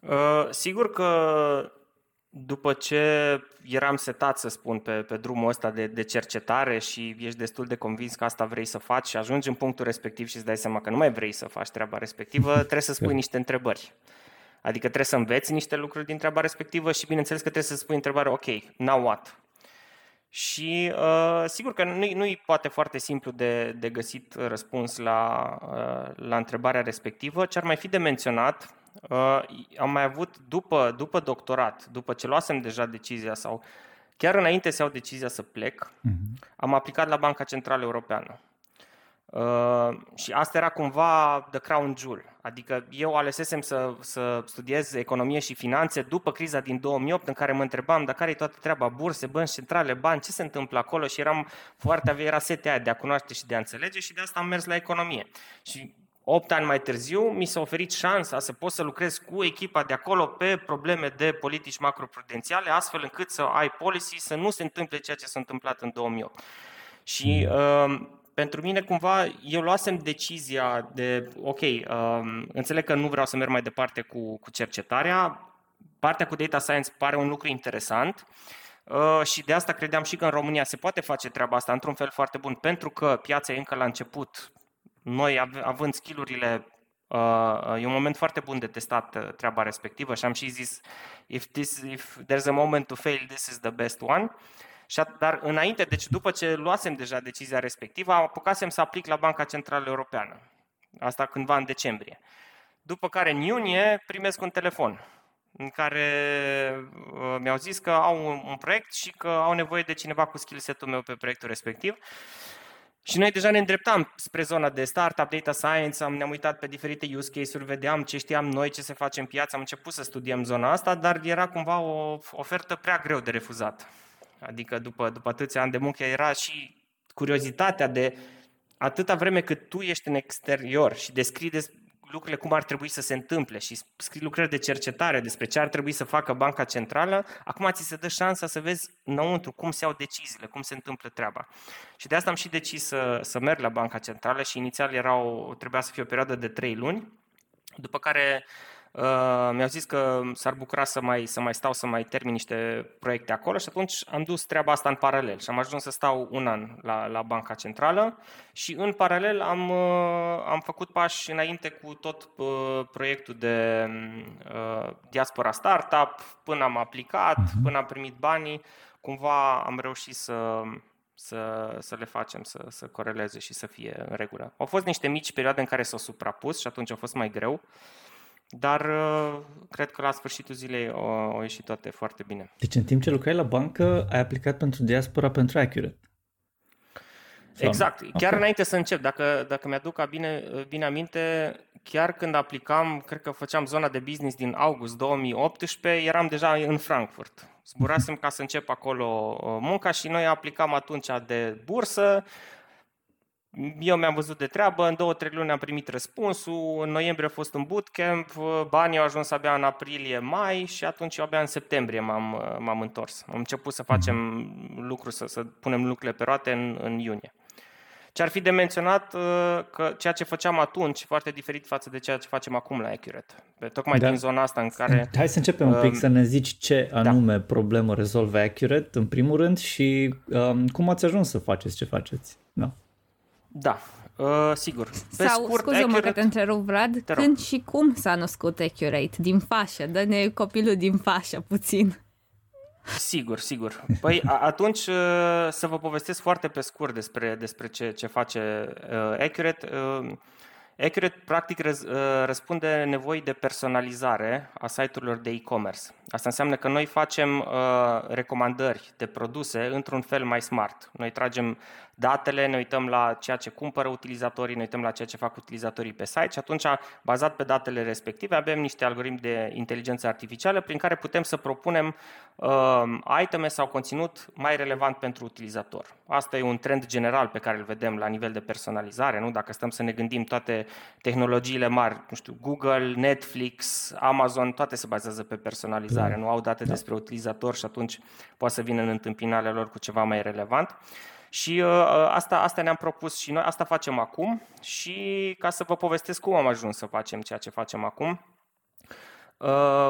Uh, sigur că după ce eram setat, să spun, pe, pe drumul ăsta de, de cercetare și ești destul de convins că asta vrei să faci și ajungi în punctul respectiv și îți dai seama că nu mai vrei să faci treaba respectivă, trebuie să spui niște întrebări. Adică trebuie să înveți niște lucruri din treaba respectivă și bineînțeles că trebuie să spui întrebarea, ok, now what? Și uh, sigur că nu-i, nu-i poate foarte simplu de, de găsit răspuns la, uh, la întrebarea respectivă. Ce ar mai fi de menționat, uh, am mai avut după, după doctorat, după ce luasem deja decizia sau chiar înainte să iau decizia să plec, uh-huh. am aplicat la Banca Centrală Europeană. Uh, și asta era cumva the crown jewel, adică eu alesesem să, să studiez economie și finanțe după criza din două mii opt în care mă întrebam dar care e toată treaba, burse, bănci centrale, bani, ce se întâmplă acolo și eram foarte, era setea aia de a cunoaște și de a înțelege și de asta am mers la economie și opt ani mai târziu mi s-a oferit șansa să pot să lucrez cu echipa de acolo pe probleme de politici macroprudențiale astfel încât să ai policy să nu se întâmple ceea ce s-a întâmplat în două mii opt și uh, pentru mine, cumva, eu luasem decizia de, ok, uh, înțeleg că nu vreau să merg mai departe cu, cu cercetarea, partea cu data science pare un lucru interesant uh, și de asta credeam și că în România se poate face treaba asta într-un fel foarte bun, pentru că piața e încă la început, noi av- având skill-urile, uh, e un moment foarte bun de testat treaba respectivă și am și zis, if, this, if there's a moment to fail, this is the best one. Dar înainte, deci după ce luasem deja decizia respectivă, apucasem să aplic la Banca Centrală Europeană. Asta cândva în decembrie. După care în iunie primesc un telefon în care mi-au zis că au un proiect și că au nevoie de cineva cu skill set-ul meu pe proiectul respectiv. Și noi deja ne îndreptam spre zona de startup, data science, am, ne-am uitat pe diferite use case-uri, vedeam ce știam noi, ce se face în piață, am început să studiem zona asta, dar era cumva o ofertă prea greu de refuzat. Adică după, după atâția ani de muncă era și curiozitatea de atâta vreme cât tu ești în exterior și descrii lucrurile cum ar trebui să se întâmple și scrii lucrări de cercetare despre ce ar trebui să facă Banca Centrală, acum ți se dă șansa să vezi înăuntru cum se iau deciziile, cum se întâmplă treaba. Și de asta am și decis să, să merg la Banca Centrală și inițial era o, trebuia să fie o perioadă de trei luni, după care... Uh, mi-au zis că s-ar bucura să mai, să mai stau, să mai termin niște proiecte acolo și atunci am dus treaba asta în paralel și am ajuns să stau un an la, la Banca Centrală și în paralel am, uh, am făcut pași înainte cu tot uh, proiectul de uh, Diaspora Startup, până am aplicat, până am primit banii, cumva am reușit să... Să, să le facem, să, să coreleze și să fie în regulă. Au fost niște mici perioade în care s-au suprapus și atunci a fost mai greu, dar cred că la sfârșitul zilei au ieșit toate foarte bine. Deci în timp ce lucrai la bancă, ai aplicat pentru Diaspora, pentru Accurate. Sau exact. Chiar okay. Înainte să încep, dacă, dacă mi-aduc bine, bine aminte, chiar când aplicam, cred că făceam zona de business din august două mii optsprezece, eram deja în Frankfurt. Zburasem ca să încep acolo munca și noi aplicam atunci de bursă. Eu mi-am văzut de treabă, în două, trei luni am primit răspunsul, în noiembrie a fost un bootcamp, banii au ajuns abia în aprilie, mai și atunci eu abia în septembrie m-am, m-am întors. Am început să facem lucruri, să, să punem lucrurile pe roate în, în iunie. Ce ar fi de menționat, că ceea ce făceam atunci foarte diferit față de ceea ce facem acum la Accurate. Tocmai da. Din zona asta în care... Hai să începem um, un pic să ne zici ce anume da. Problemă rezolvă Accurate în primul rând și um, cum ați ajuns să faceți ce faceți. Da. Da, uh, sigur. Pe Sau, scurt, scuză-mă Accurate... că te întrerup, Vlad, te când și cum s-a născut Accurate? Din fașă, dă-ne copilul din fașă puțin. Sigur, sigur. Păi atunci uh, să vă povestesc foarte pe scurt despre, despre ce, ce face uh, Accurate. Uh, Accurate practic răz, uh, răspunde nevoii de personalizare a site-urilor de e-commerce. Asta înseamnă că noi facem uh, recomandări de produse într-un fel mai smart. Noi tragem datele, ne uităm la ceea ce cumpără utilizatorii, ne uităm la ceea ce fac utilizatorii pe site și atunci, bazat pe datele respective, avem niște algoritmi de inteligență artificială prin care putem să propunem uh, iteme sau conținut mai relevant pentru utilizator. Asta e un trend general pe care îl vedem la nivel de personalizare, nu? Dacă stăm să ne gândim toate tehnologiile mari, nu știu, Google, Netflix, Amazon, toate se bazează pe personalizare, nu au date despre utilizator și atunci poate să vină în întâmpinarea lor cu ceva mai relevant. Și uh, asta, asta ne-am propus și noi, asta facem acum și ca să vă povestesc cum am ajuns să facem ceea ce facem acum.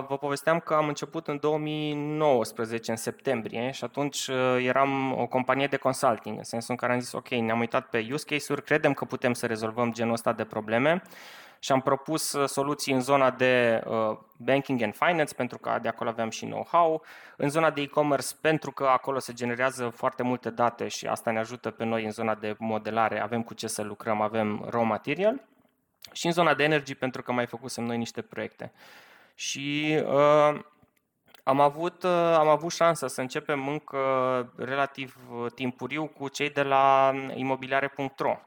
Vă povesteam că am început în două mii nouăsprezece, în septembrie, și atunci eram o companie de consulting, în sensul în care am zis, ok, ne-am uitat pe use case-uri, credem că putem să rezolvăm genul ăsta de probleme și am propus soluții în zona de banking and finance, pentru că de acolo aveam și know-how, în zona de e-commerce, pentru că acolo se generează foarte multe date și asta ne ajută pe noi în zona de modelare, avem cu ce să lucrăm, avem raw material, și în zona de energy, pentru că mai făcusem noi niște proiecte. Și uh, am, avut, uh, am avut șansa să începem încă relativ timpuriu cu cei de la imobiliare punct ro,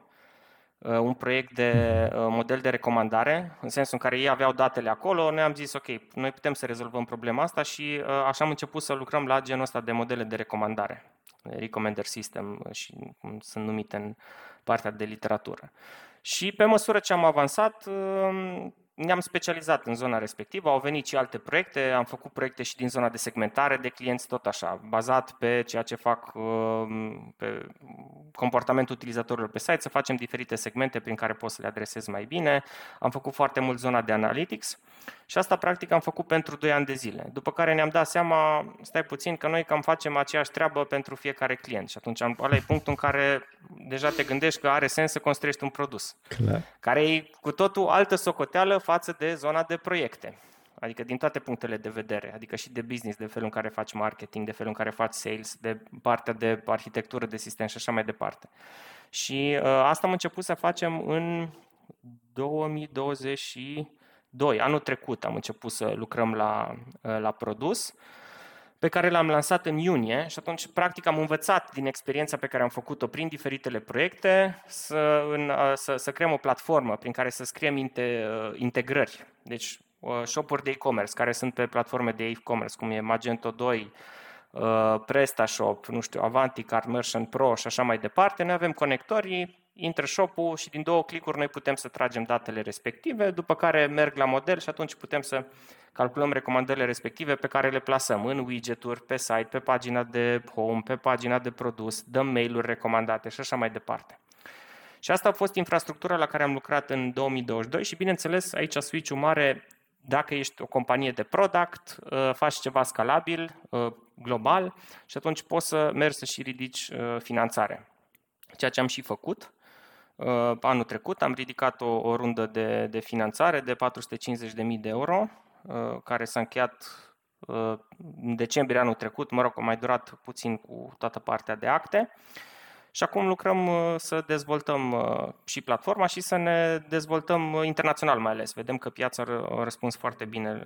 uh, un proiect de uh, model de recomandare, în sensul în care ei aveau datele acolo, noi am zis, ok, noi putem să rezolvăm problema asta și uh, așa am început să lucrăm la genul ăsta de modele de recomandare, Recommender System, și cum sunt numite în partea de literatură. Și pe măsură ce am avansat, uh, ne-am specializat în zona respectivă, au venit și alte proiecte, am făcut proiecte și din zona de segmentare de clienți, tot așa, bazat pe ceea ce fac, pe comportamentul utilizatorilor pe site, să facem diferite segmente prin care pot să le adresez mai bine. Am făcut foarte mult zona de analytics și asta practic am făcut pentru doi ani de zile, după care ne-am dat seama, stai puțin, că noi cam facem aceeași treabă pentru fiecare client și atunci ăla e punctul în care deja te gândești că are sens să construiești un produs, clar, care e cu totul altă socoteală față de zona de proiecte, adică din toate punctele de vedere, adică și de business, de felul în care faci marketing, de felul în care faci sales, de partea de arhitectură de sistem și așa mai departe. Și uh, asta am început să facem în două mii douăzeci și doi, anul trecut am început să lucrăm la, uh, la produs, pe care l-am lansat în iunie și atunci practic am învățat din experiența pe care am făcut-o prin diferitele proiecte să, în, să, să creăm o platformă prin care să scriem inte, integrări. Deci shop-uri de e-commerce care sunt pe platforme de e-commerce, cum e Magento doi, PrestaShop, nu știu, Avanticard, Merchant Pro și așa mai departe. Noi avem conectorii, intră shop-ul și din două clicuri noi putem să tragem datele respective, după care merg la model și atunci putem să calculăm recomandările respective pe care le plasăm în widget-uri, pe site, pe pagina de home, pe pagina de produs, dăm mail-uri recomandate și așa mai departe. Și asta a fost infrastructura la care am lucrat în două mii douăzeci și doi și bineînțeles aici switch-ul mare, dacă ești o companie de product, faci ceva scalabil, global și atunci poți să mergi să și ridici finanțare. Ceea ce am și făcut. Anul trecut am ridicat o, o rundă de, de finanțare de patru sute cincizeci de mii de euro, care s-a încheiat în decembrie anul trecut, mă rog, a mai durat puțin cu toată partea de acte. Și acum lucrăm să dezvoltăm și platforma și să ne dezvoltăm internațional mai ales. Vedem că piața a răspuns foarte bine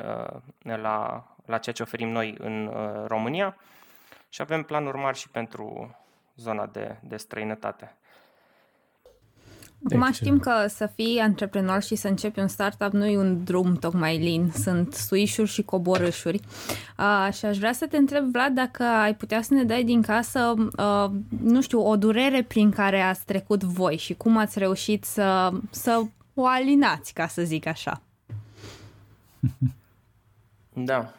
la, la ceea ce oferim noi în România și avem planuri mari și pentru zona de, de străinătate. Acum știm că să fii antreprenor și să începi un startup nu e un drum tocmai lin, sunt suișuri și coborâșuri. Uh, și aș vrea să te întreb, Vlad, dacă ai putea să ne dai din casă, uh, nu știu, o durere prin care ați trecut voi și cum ați reușit să, să o alinați, ca să zic așa. Da.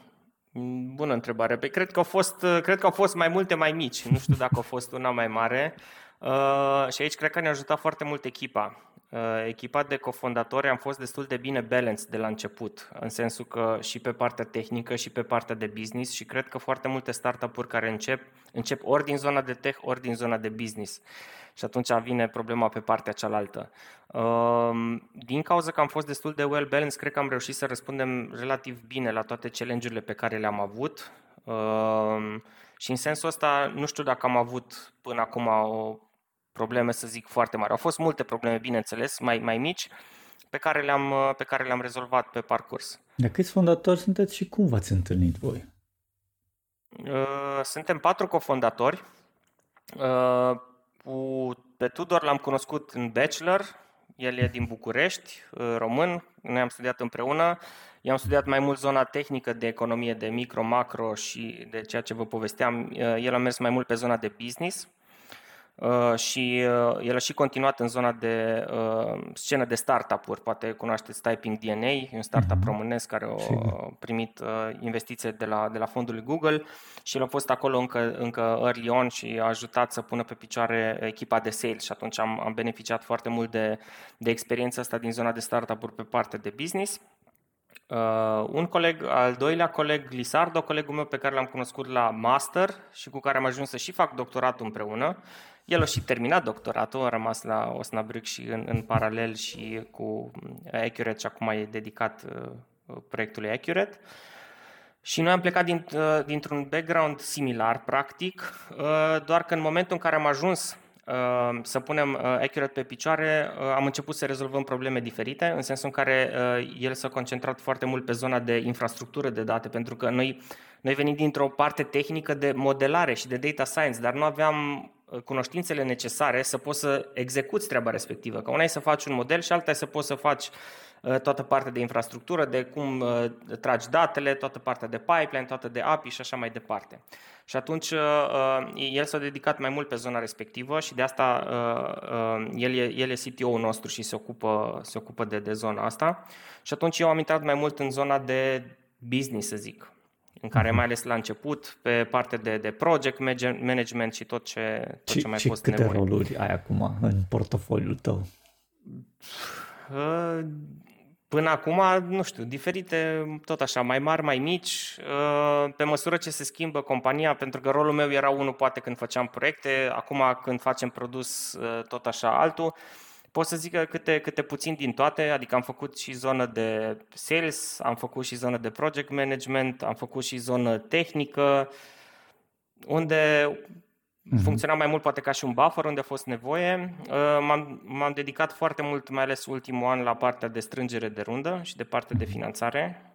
Bună întrebare. Păi cred că au fost, cred că au fost mai multe mai mici. Nu știu dacă a fost una mai mare. Uh, și aici cred că ne-a ajutat foarte mult echipa. Uh, echipa de cofondatori am fost destul de bine balanced de la început, în sensul că și pe partea tehnică și pe partea de business și cred că foarte multe startup-uri care încep, încep ori din zona de tech, ori din zona de business. Și atunci vine problema pe partea cealaltă. Uh, din cauza că am fost destul de well balanced, cred că am reușit să răspundem relativ bine la toate challenge-urile pe care le-am avut. Uh, și în sensul ăsta nu știu dacă am avut până acum o probleme, să zic, foarte mari. Au fost multe probleme, bineînțeles, mai, mai mici, pe care, le-am, pe care le-am rezolvat pe parcurs. Dar câți fondatori sunteți și cum v-ați întâlnit voi? Uh, suntem patru cofondatori. Uh, pe Tudor l-am cunoscut în bachelor, el e din București, român, noi am studiat împreună. Eu am studiat mai mult zona tehnică de economie, de micro, macro și de ceea ce vă povesteam. El a mers mai mult pe zona de business și el a și continuat în zona de scenă de startup-uri. Poate cunoașteți TypingDNA, e un startup românesc care a primit investiție de la, de la fondul Google și el a fost acolo încă, încă early on și a ajutat să pună pe picioare echipa de sales și atunci am, am beneficiat foarte mult de, de experiența asta din zona de startup-uri pe partea de business. Uh, un coleg, al doilea coleg, Lisardo, colegul meu pe care l-am cunoscut la master și cu care am ajuns să și fac doctoratul împreună. El a și terminat doctoratul, a rămas la Osnabrück și în, în paralel și cu Aqurate și acum e dedicat uh, proiectului Aqurate. Și noi am plecat din, uh, dintr-un background similar, practic, uh, doar că în momentul în care am ajuns Uh, să punem uh, Aqurate pe picioare, uh, am început să rezolvăm probleme diferite, în sensul în care uh, el s-a concentrat foarte mult pe zona de infrastructură de date, pentru că noi, noi venim dintr-o parte tehnică de modelare și de data science, dar nu aveam uh, cunoștințele necesare să poți să execuți treaba respectivă. Că una e să faci un model și alta e să poți să faci uh, toată partea de infrastructură, de cum uh, tragi datele, toată partea de pipeline, toată de A P I și așa mai departe. Și atunci el s-a dedicat mai mult pe zona respectivă și de asta el e, el e C T O-ul nostru și se ocupă, se ocupă de, de zona asta. Și atunci eu am intrat mai mult în zona de business, să zic, în care mai ales la început, pe partea de, de project management și tot ce, tot ce, ce mai fost nevoie. Și câte roluri ai acum în portofoliul tău? Până acum, nu știu, diferite, tot așa, mai mari, mai mici, pe măsură ce se schimbă compania, pentru că rolul meu era unul poate când făceam proiecte, acum când facem produs, tot așa altul. Pot să zic că câte, câte puțin din toate, adică am făcut și zonă de sales, am făcut și zonă de project management, am făcut și zonă tehnică, unde... Funcționa mai mult poate ca și un buffer unde a fost nevoie. M-am, m-am dedicat foarte mult, mai ales ultimul an, la partea de strângere de rundă și de partea de finanțare,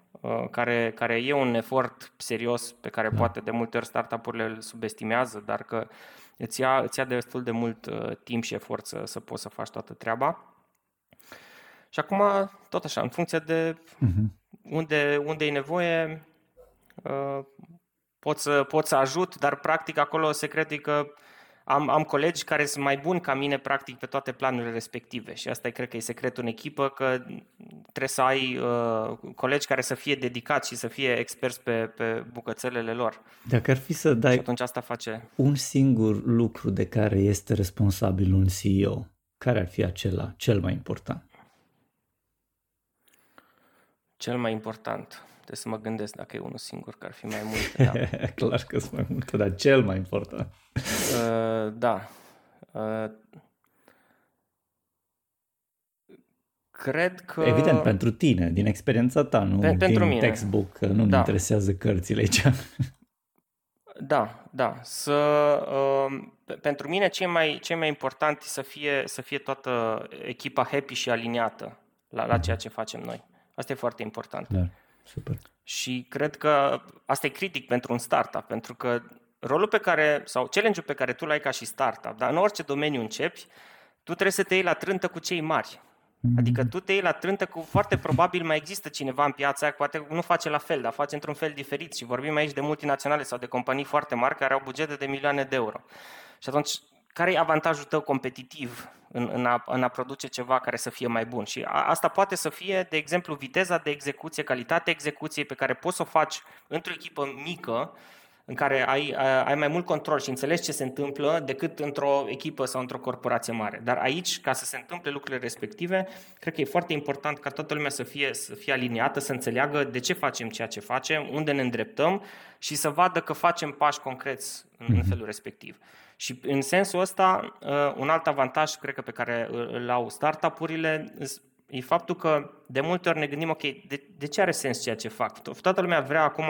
care, care e un efort serios pe care poate de multe ori startup-urile îl subestimează, dar că îți ia, îți ia destul de mult timp și efort să, să poți să faci toată treaba. Și acum, tot așa, în funcție de unde, unde e nevoie... Pot să, pot să ajut, dar practic acolo secretul e că am, am colegi care sunt mai buni ca mine practic pe toate planurile respective și asta e, cred că e secretul în echipă, că trebuie să ai uh, colegi care să fie dedicați și să fie experți pe, pe bucățelele lor. Dacă ar fi să dai atunci asta face... un singur lucru de care este responsabil un C E O, care ar fi acela cel mai important? Cel mai important... Trebuie să mă gândesc dacă e unul singur, că ar fi mai multe. Da. Clar că sunt mai multe, dar cel mai important. Uh, da. Uh, cred că... Evident, pentru tine, din experiența ta, nu Pe- din mine. Textbook, nu-mi da. Interesează cărțile aici. Da, da. Să, uh, pentru mine, cel mai, cel mai important e să fie, să fie toată echipa happy și aliniată la, la ceea ce facem noi. Asta e foarte important. Da. Super. Și cred că asta e critic pentru un startup, pentru că rolul pe care, sau challenge-ul pe care tu l-ai ca și startup, dar în orice domeniu începi, tu trebuie să te iei la trântă cu cei mari. Adică tu te iei la trântă cu, foarte probabil mai există cineva în piața aia, poate nu face la fel, dar face într-un fel diferit și vorbim aici de multinaționale sau de companii foarte mari care au bugete de milioane de euro. Și atunci, care e avantajul tău competitiv în, în, a, în a produce ceva care să fie mai bun? Și a, asta poate să fie, de exemplu, viteza de execuție, calitatea execuției pe care poți să o faci într-o echipă mică, în care ai, ai mai mult control și înțelegi ce se întâmplă, decât într-o echipă sau într-o corporație mare. Dar aici, ca să se întâmple lucrurile respective, cred că e foarte important ca toată lumea să fie, să fie aliniată, să înțeleagă de ce facem ceea ce facem, unde ne îndreptăm și să vadă că facem pași concreți în felul respectiv. Și în sensul ăsta, un alt avantaj, cred că pe care îl au startup-urile, e faptul că de multe ori ne gândim, ok, de, de ce are sens ceea ce fac? Toată lumea vrea acum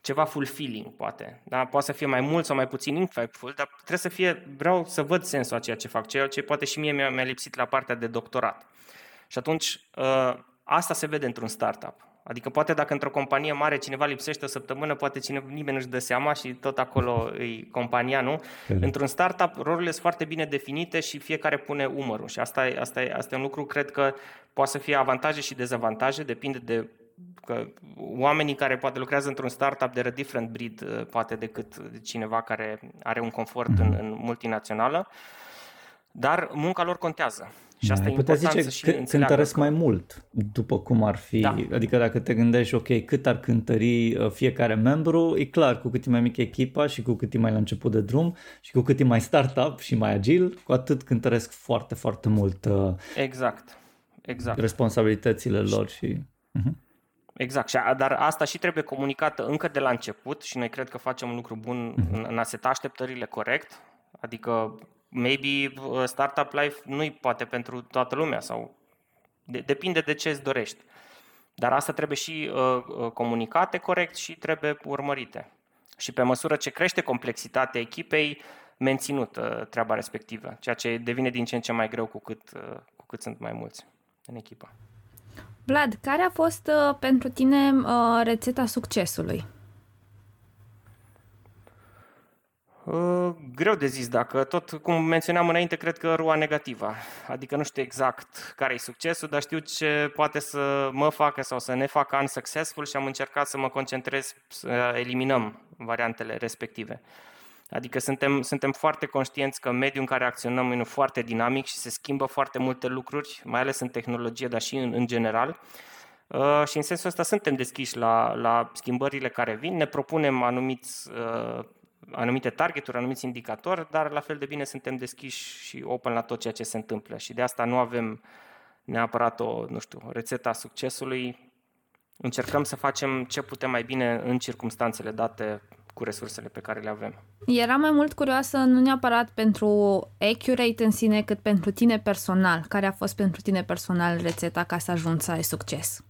ceva fulfilling, poate. Da? Poate să fie mai mult sau mai puțin impactful, dar trebuie să fie, vreau să văd sensul a ceea ce fac, ceea ce poate și mie mi-a, mi-a lipsit la partea de doctorat. Și atunci, asta se vede într-un startup. Adică poate dacă într-o companie mare cineva lipsește o săptămână, poate cine, nimeni nu-și dă seama și tot acolo e compania, nu? Bine. Într-un startup rolurile sunt foarte bine definite și fiecare pune umărul și asta e, asta e, asta e un lucru, cred că poate să fie avantaje și dezavantaje, depinde de că oamenii care poate lucrează într-un startup de a different breed poate decât cineva care are un confort mm-hmm. în, în multinațională, dar munca lor contează. Și asta ai e important zice să și că cântăresc că... mai mult, după cum ar fi, da. Adică dacă te gândești, ok, cât ar cântări fiecare membru, e clar, cu cât e mai mică echipa și cu cât e mai la început de drum și cu cât e mai startup și mai agil, cu atât cântăresc foarte, foarte mult exact. Exact. responsabilitățile lor. Și... Uh-huh. Exact, dar asta și trebuie comunicată încă de la început și noi cred că facem un lucru bun în a seta așteptările corect, adică maybe Startup Life nu-i poate pentru toată lumea sau de- depinde de ce îți dorești, dar asta trebuie și uh, comunicate corect și trebuie urmărite și pe măsură ce crește complexitatea echipei, menținut uh, treaba respectivă, ceea ce devine din ce în ce mai greu cu cât, uh, cu cât sunt mai mulți în echipă. Vlad, care a fost uh, pentru tine uh, rețeta succesului? Uh, greu de zis, dacă tot, cum menționam înainte, cred că roa negativa. Adică nu știu exact care e succesul, dar știu ce poate să mă facă sau să ne facă unsuccessful și am încercat să mă concentrez să eliminăm variantele respective. Adică suntem, suntem foarte conștienți că mediul în care acționăm e foarte dinamic și se schimbă foarte multe lucruri, mai ales în tehnologie, dar și în, în general. Uh, și în sensul ăsta suntem deschiși la, la schimbările care vin, ne propunem anumiți, uh, anumite targeturi, anumiți indicatori, dar la fel de bine suntem deschiși și open la tot ceea ce se întâmplă. Și de asta nu avem neapărat o, nu știu, rețeta succesului. Încercăm să facem ce putem mai bine în circumstanțele date cu resursele pe care le avem. Era mai mult curioasă, nu neapărat pentru Accurate în sine, cât pentru tine personal. Care a fost pentru tine personal rețeta ca să ajungi să ai succes?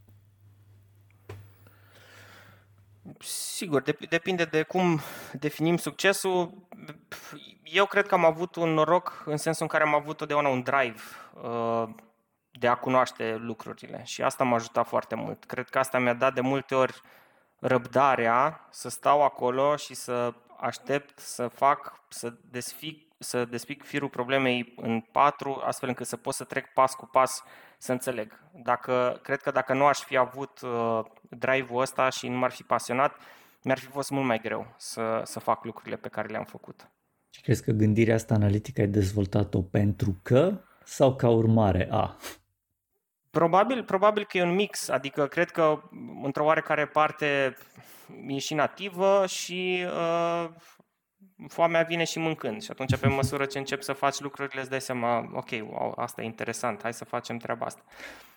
Sigur, depinde de cum definim succesul. Eu cred că am avut un noroc în sensul în care am avut totdeauna un drive de a cunoaște lucrurile și asta m-a ajutat foarte mult. Cred că asta mi-a dat de multe ori răbdarea să stau acolo și să aștept, să fac, să desfic, să desfic firul problemei în patru, astfel încât să pot să trec pas cu pas, să înțeleg. Dacă, cred că dacă nu aș fi avut uh, drive-ul ăsta și nu m-ar fi pasionat, mi-ar fi fost mult mai greu să, să fac lucrurile pe care le-am făcut. Și crezi că gândirea asta analitică ai dezvoltat-o pentru că sau ca urmare a... Probabil, probabil că e un mix, adică cred că într-o oarecare parte e și nativă și uh, foamea vine și mâncând și atunci pe măsură ce începi să faci lucrurile îți dai seama, ok, wow, asta e interesant, hai să facem treaba asta.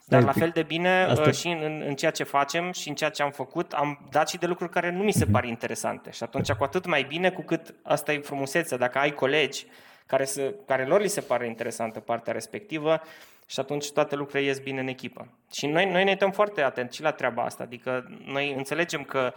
Dar Stai, la fel de bine asta... uh, și în, în ceea ce facem și în ceea ce am făcut am dat și de lucruri care nu mi se par interesante și atunci cu atât mai bine cu cât asta e frumusețea, dacă ai colegi care, să, care lor li se pare interesantă partea respectivă, și atunci toate lucrurile ies bine în echipă. Și noi, noi ne uităm foarte atenți și la treaba asta. Adică noi înțelegem că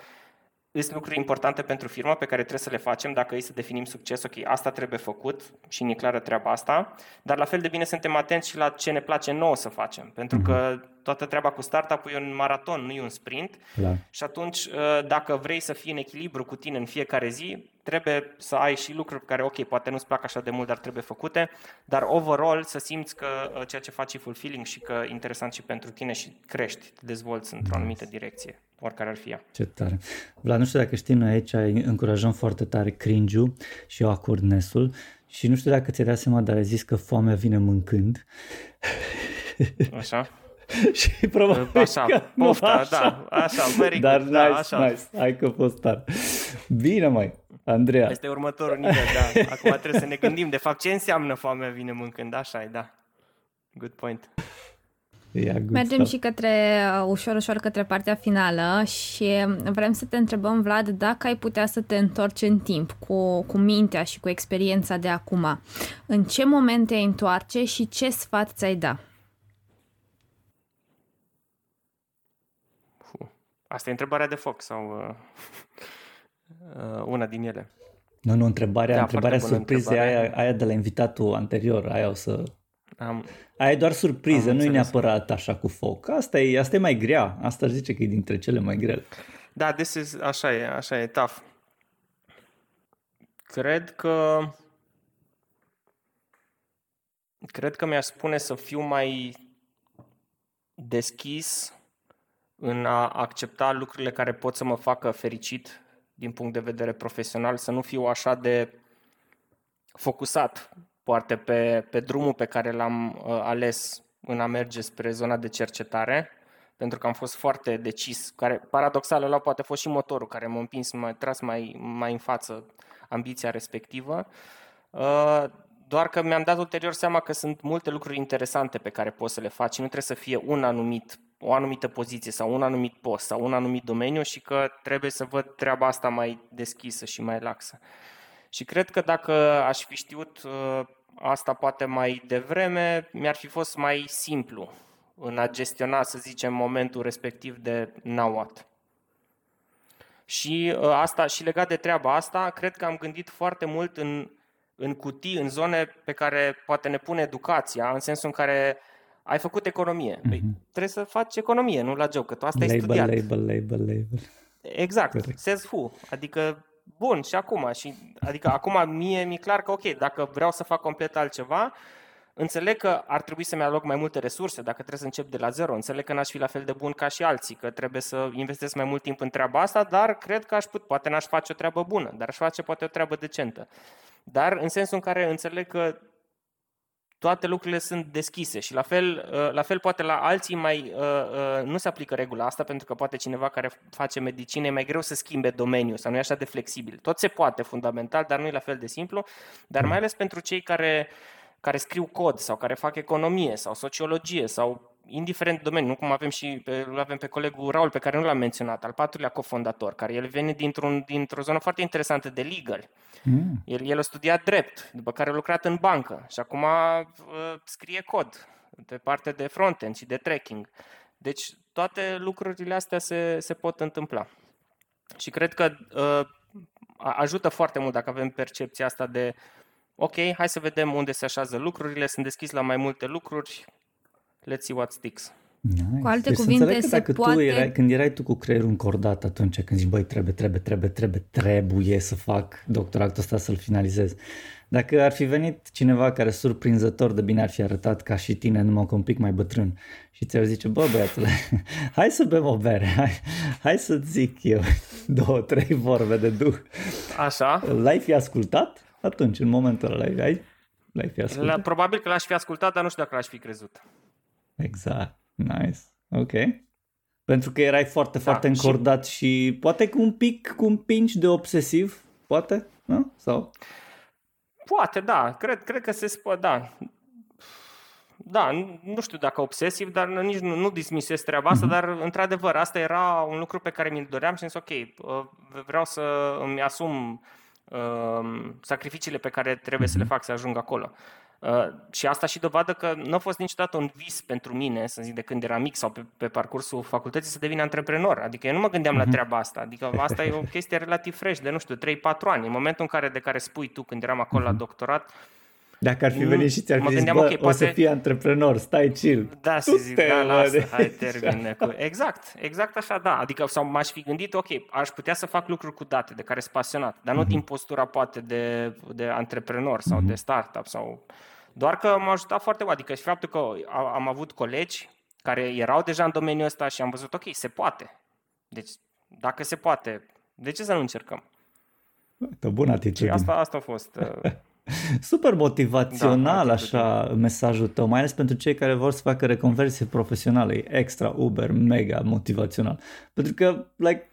sunt lucruri importante pentru firma pe care trebuie să le facem dacă îi să definim succes. Ok, asta trebuie făcut și ne clară treaba asta. Dar la fel de bine suntem atenți și la ce ne place nouă să facem. Pentru că toată treaba cu startup-ul e un maraton, nu e un sprint. Da. Și atunci dacă vrei să fii în echilibru cu tine în fiecare zi, trebuie să ai și lucruri care, ok, poate nu-ți plac așa de mult, dar trebuie făcute, dar overall să simți că ceea ce faci e fulfilling și că e interesant și pentru tine și crești, te dezvolți într-o anumită direcție, oricare ar fi ea. Ce tare! Vlad, nu știu dacă știi, noi aici încurajăm foarte tare cringe-ul și awkwardness-ul și nu știu dacă ți-ai dat seama, dar ai zis că foamea vine mâncând. Așa? Și probabil așa, că pofta, nu așa, da, așa, very dar good, nice, da, așa. Nice, hai că fost tare. Bine, mai, Andreea. Este următorul nivel, da. Acum trebuie să ne gândim, de fapt, ce înseamnă foamea vine mâncând, așa e, da. Good point. Yeah, good Mergem stuff. Și către, ușor, ușor, către partea finală și vrem să te întrebăm, Vlad, dacă ai putea să te întorci în timp cu, cu mintea și cu experiența de acum. În ce moment te-ai întoarce și ce sfat ți-ai da? Asta e întrebarea de foc sau uh, uh, una din ele. Nu, nu, întrebarea, da, întrebarea surpriză, întrebare. aia, aia de la invitatul anterior, aia o să... Am, aia e doar surpriză, nu e neapărat așa cu foc. Asta e, asta e mai grea, asta zice că e dintre cele mai grele. Da, this is, așa e, așa e, tough. Cred că... Cred că mi-aș spune să fiu mai deschis în a accepta lucrurile care pot să mă facă fericit din punct de vedere profesional, să nu fiu așa de focusat poate pe, pe drumul pe care l-am uh, ales în a merge spre zona de cercetare, pentru că am fost foarte decis, care paradoxal ăla poate a fost și motorul care m-a împins, m-a tras mai, mai în față ambiția respectivă, uh, doar că mi-am dat ulterior seama că sunt multe lucruri interesante pe care poți să le faci, nu trebuie să fie un anumit o anumită poziție sau un anumit post sau un anumit domeniu și că trebuie să văd treaba asta mai deschisă și mai laxă. Și cred că dacă aș fi știut asta poate mai devreme, mi-ar fi fost mai simplu în a gestiona, să zicem, momentul respectiv de now what. Și asta, și legat de treaba asta, cred că am gândit foarte mult în, în cutii, în zone pe care poate ne pune educația, în sensul în care ai făcut economie. Păi, mm-hmm. Trebuie să faci economie, nu la joc, că tu asta label, ai studiat. Label, label, label. Exact, correct. Says who. Adică, bun, și acum. Și, adică, acum mie mi-e clar că, ok, dacă vreau să fac complet altceva, înțeleg că ar trebui să-mi aloc mai multe resurse dacă trebuie să încep de la zero. Înțeleg că n-aș fi la fel de bun ca și alții, că trebuie să investesc mai mult timp în treaba asta, dar cred că aș put, poate n-aș face o treabă bună, dar aș face poate o treabă decentă. Dar în sensul în care înțeleg că toate lucrurile sunt deschise și la fel, la fel poate la alții mai nu se aplică regula asta, pentru că poate cineva care face medicină e mai greu să schimbe domeniul sau nu e așa de flexibil. Tot se poate fundamental, dar nu e la fel de simplu, dar mai ales pentru cei care care scriu cod sau care fac economie sau sociologie sau indiferent domeniu, nu cum avem și pe, avem pe colegul Raul pe care nu l-am menționat, al patrulea cofondator, care el vine dintr-un, dintr-o zonă foarte interesantă de legal. Mm. El, el a studiat drept, după care a lucrat în bancă și acum uh, scrie cod de parte de front-end și de tracking. Deci toate lucrurile astea se, se pot întâmpla. Și cred că uh, ajută foarte mult dacă avem percepția asta de ok, hai să vedem unde se așează lucrurile, sunt deschis la mai multe lucruri, let's see what sticks. Nice. Cu alte deci cuvinte, se dacă poate... Tu erai, când erai tu cu creierul încordat atunci, când zici, băi, trebuie, trebuie, trebuie, trebuie, trebuie să fac doctoratul ăsta să-l finalizez. Dacă ar fi venit cineva care surprinzător de bine ar fi arătat ca și tine, numai că un pic mai bătrân, și ți-ar zice, bă, băiatule, hai să bem o bere, hai, hai să-ți zic eu două, trei vorbe de duh. Așa. L-ai fi ascultat? Atunci, în momentul ăla, l-ai, l-ai fi ascultat? La, probabil că l-aș fi ascultat, dar nu știu dacă l-aș fi crezut. Exact. Nice. Ok. Pentru că erai foarte, da, foarte încordat și... și poate cu un pic, cu un pinch de obsesiv, poate, nu? Sau? Poate, da. Cred, cred că se spune, da. Da, nu știu dacă obsesiv, dar nici nu, nu dismisez treaba asta, mm-hmm. dar într-adevăr, asta era un lucru pe care mi-l doream și am zis, ok, vreau să îmi asum... sacrificiile pe care trebuie să le fac să ajung acolo. Și asta și dovadă că nu a fost niciodată un vis pentru mine, să zic, de când eram mic sau pe, pe parcursul facultății să devin antreprenor. Adică eu nu mă gândeam la treaba asta. Adică asta e o chestie relativ fresh de, nu știu, trei patru ani. În momentul în care de care spui tu când eram acolo la doctorat, dacă ar fi venit și ți-ar fi zis, gândeam, bă, okay, poate... o să fii antreprenor, stai chill. Da, și zic, da, lasă, hai, termină. Cu... Exact, exact așa, da. Adică sau m-aș fi gândit, ok, aș putea să fac lucruri cu date de care sunt pasionat, dar nu din postura poate de, de antreprenor sau mm-hmm. de startup. Sau... Doar că m-a ajutat foarte mult. Adică și faptul că am avut colegi care erau deja în domeniul ăsta și am văzut, ok, se poate. Deci, dacă se poate, de ce să nu încercăm? O bună atitudine. Asta, asta a fost... Super motivațional, da, așa, mesajul tău, mai ales pentru cei care vor să facă reconversie profesională. E extra, uber, mega motivațional. Pentru că, like,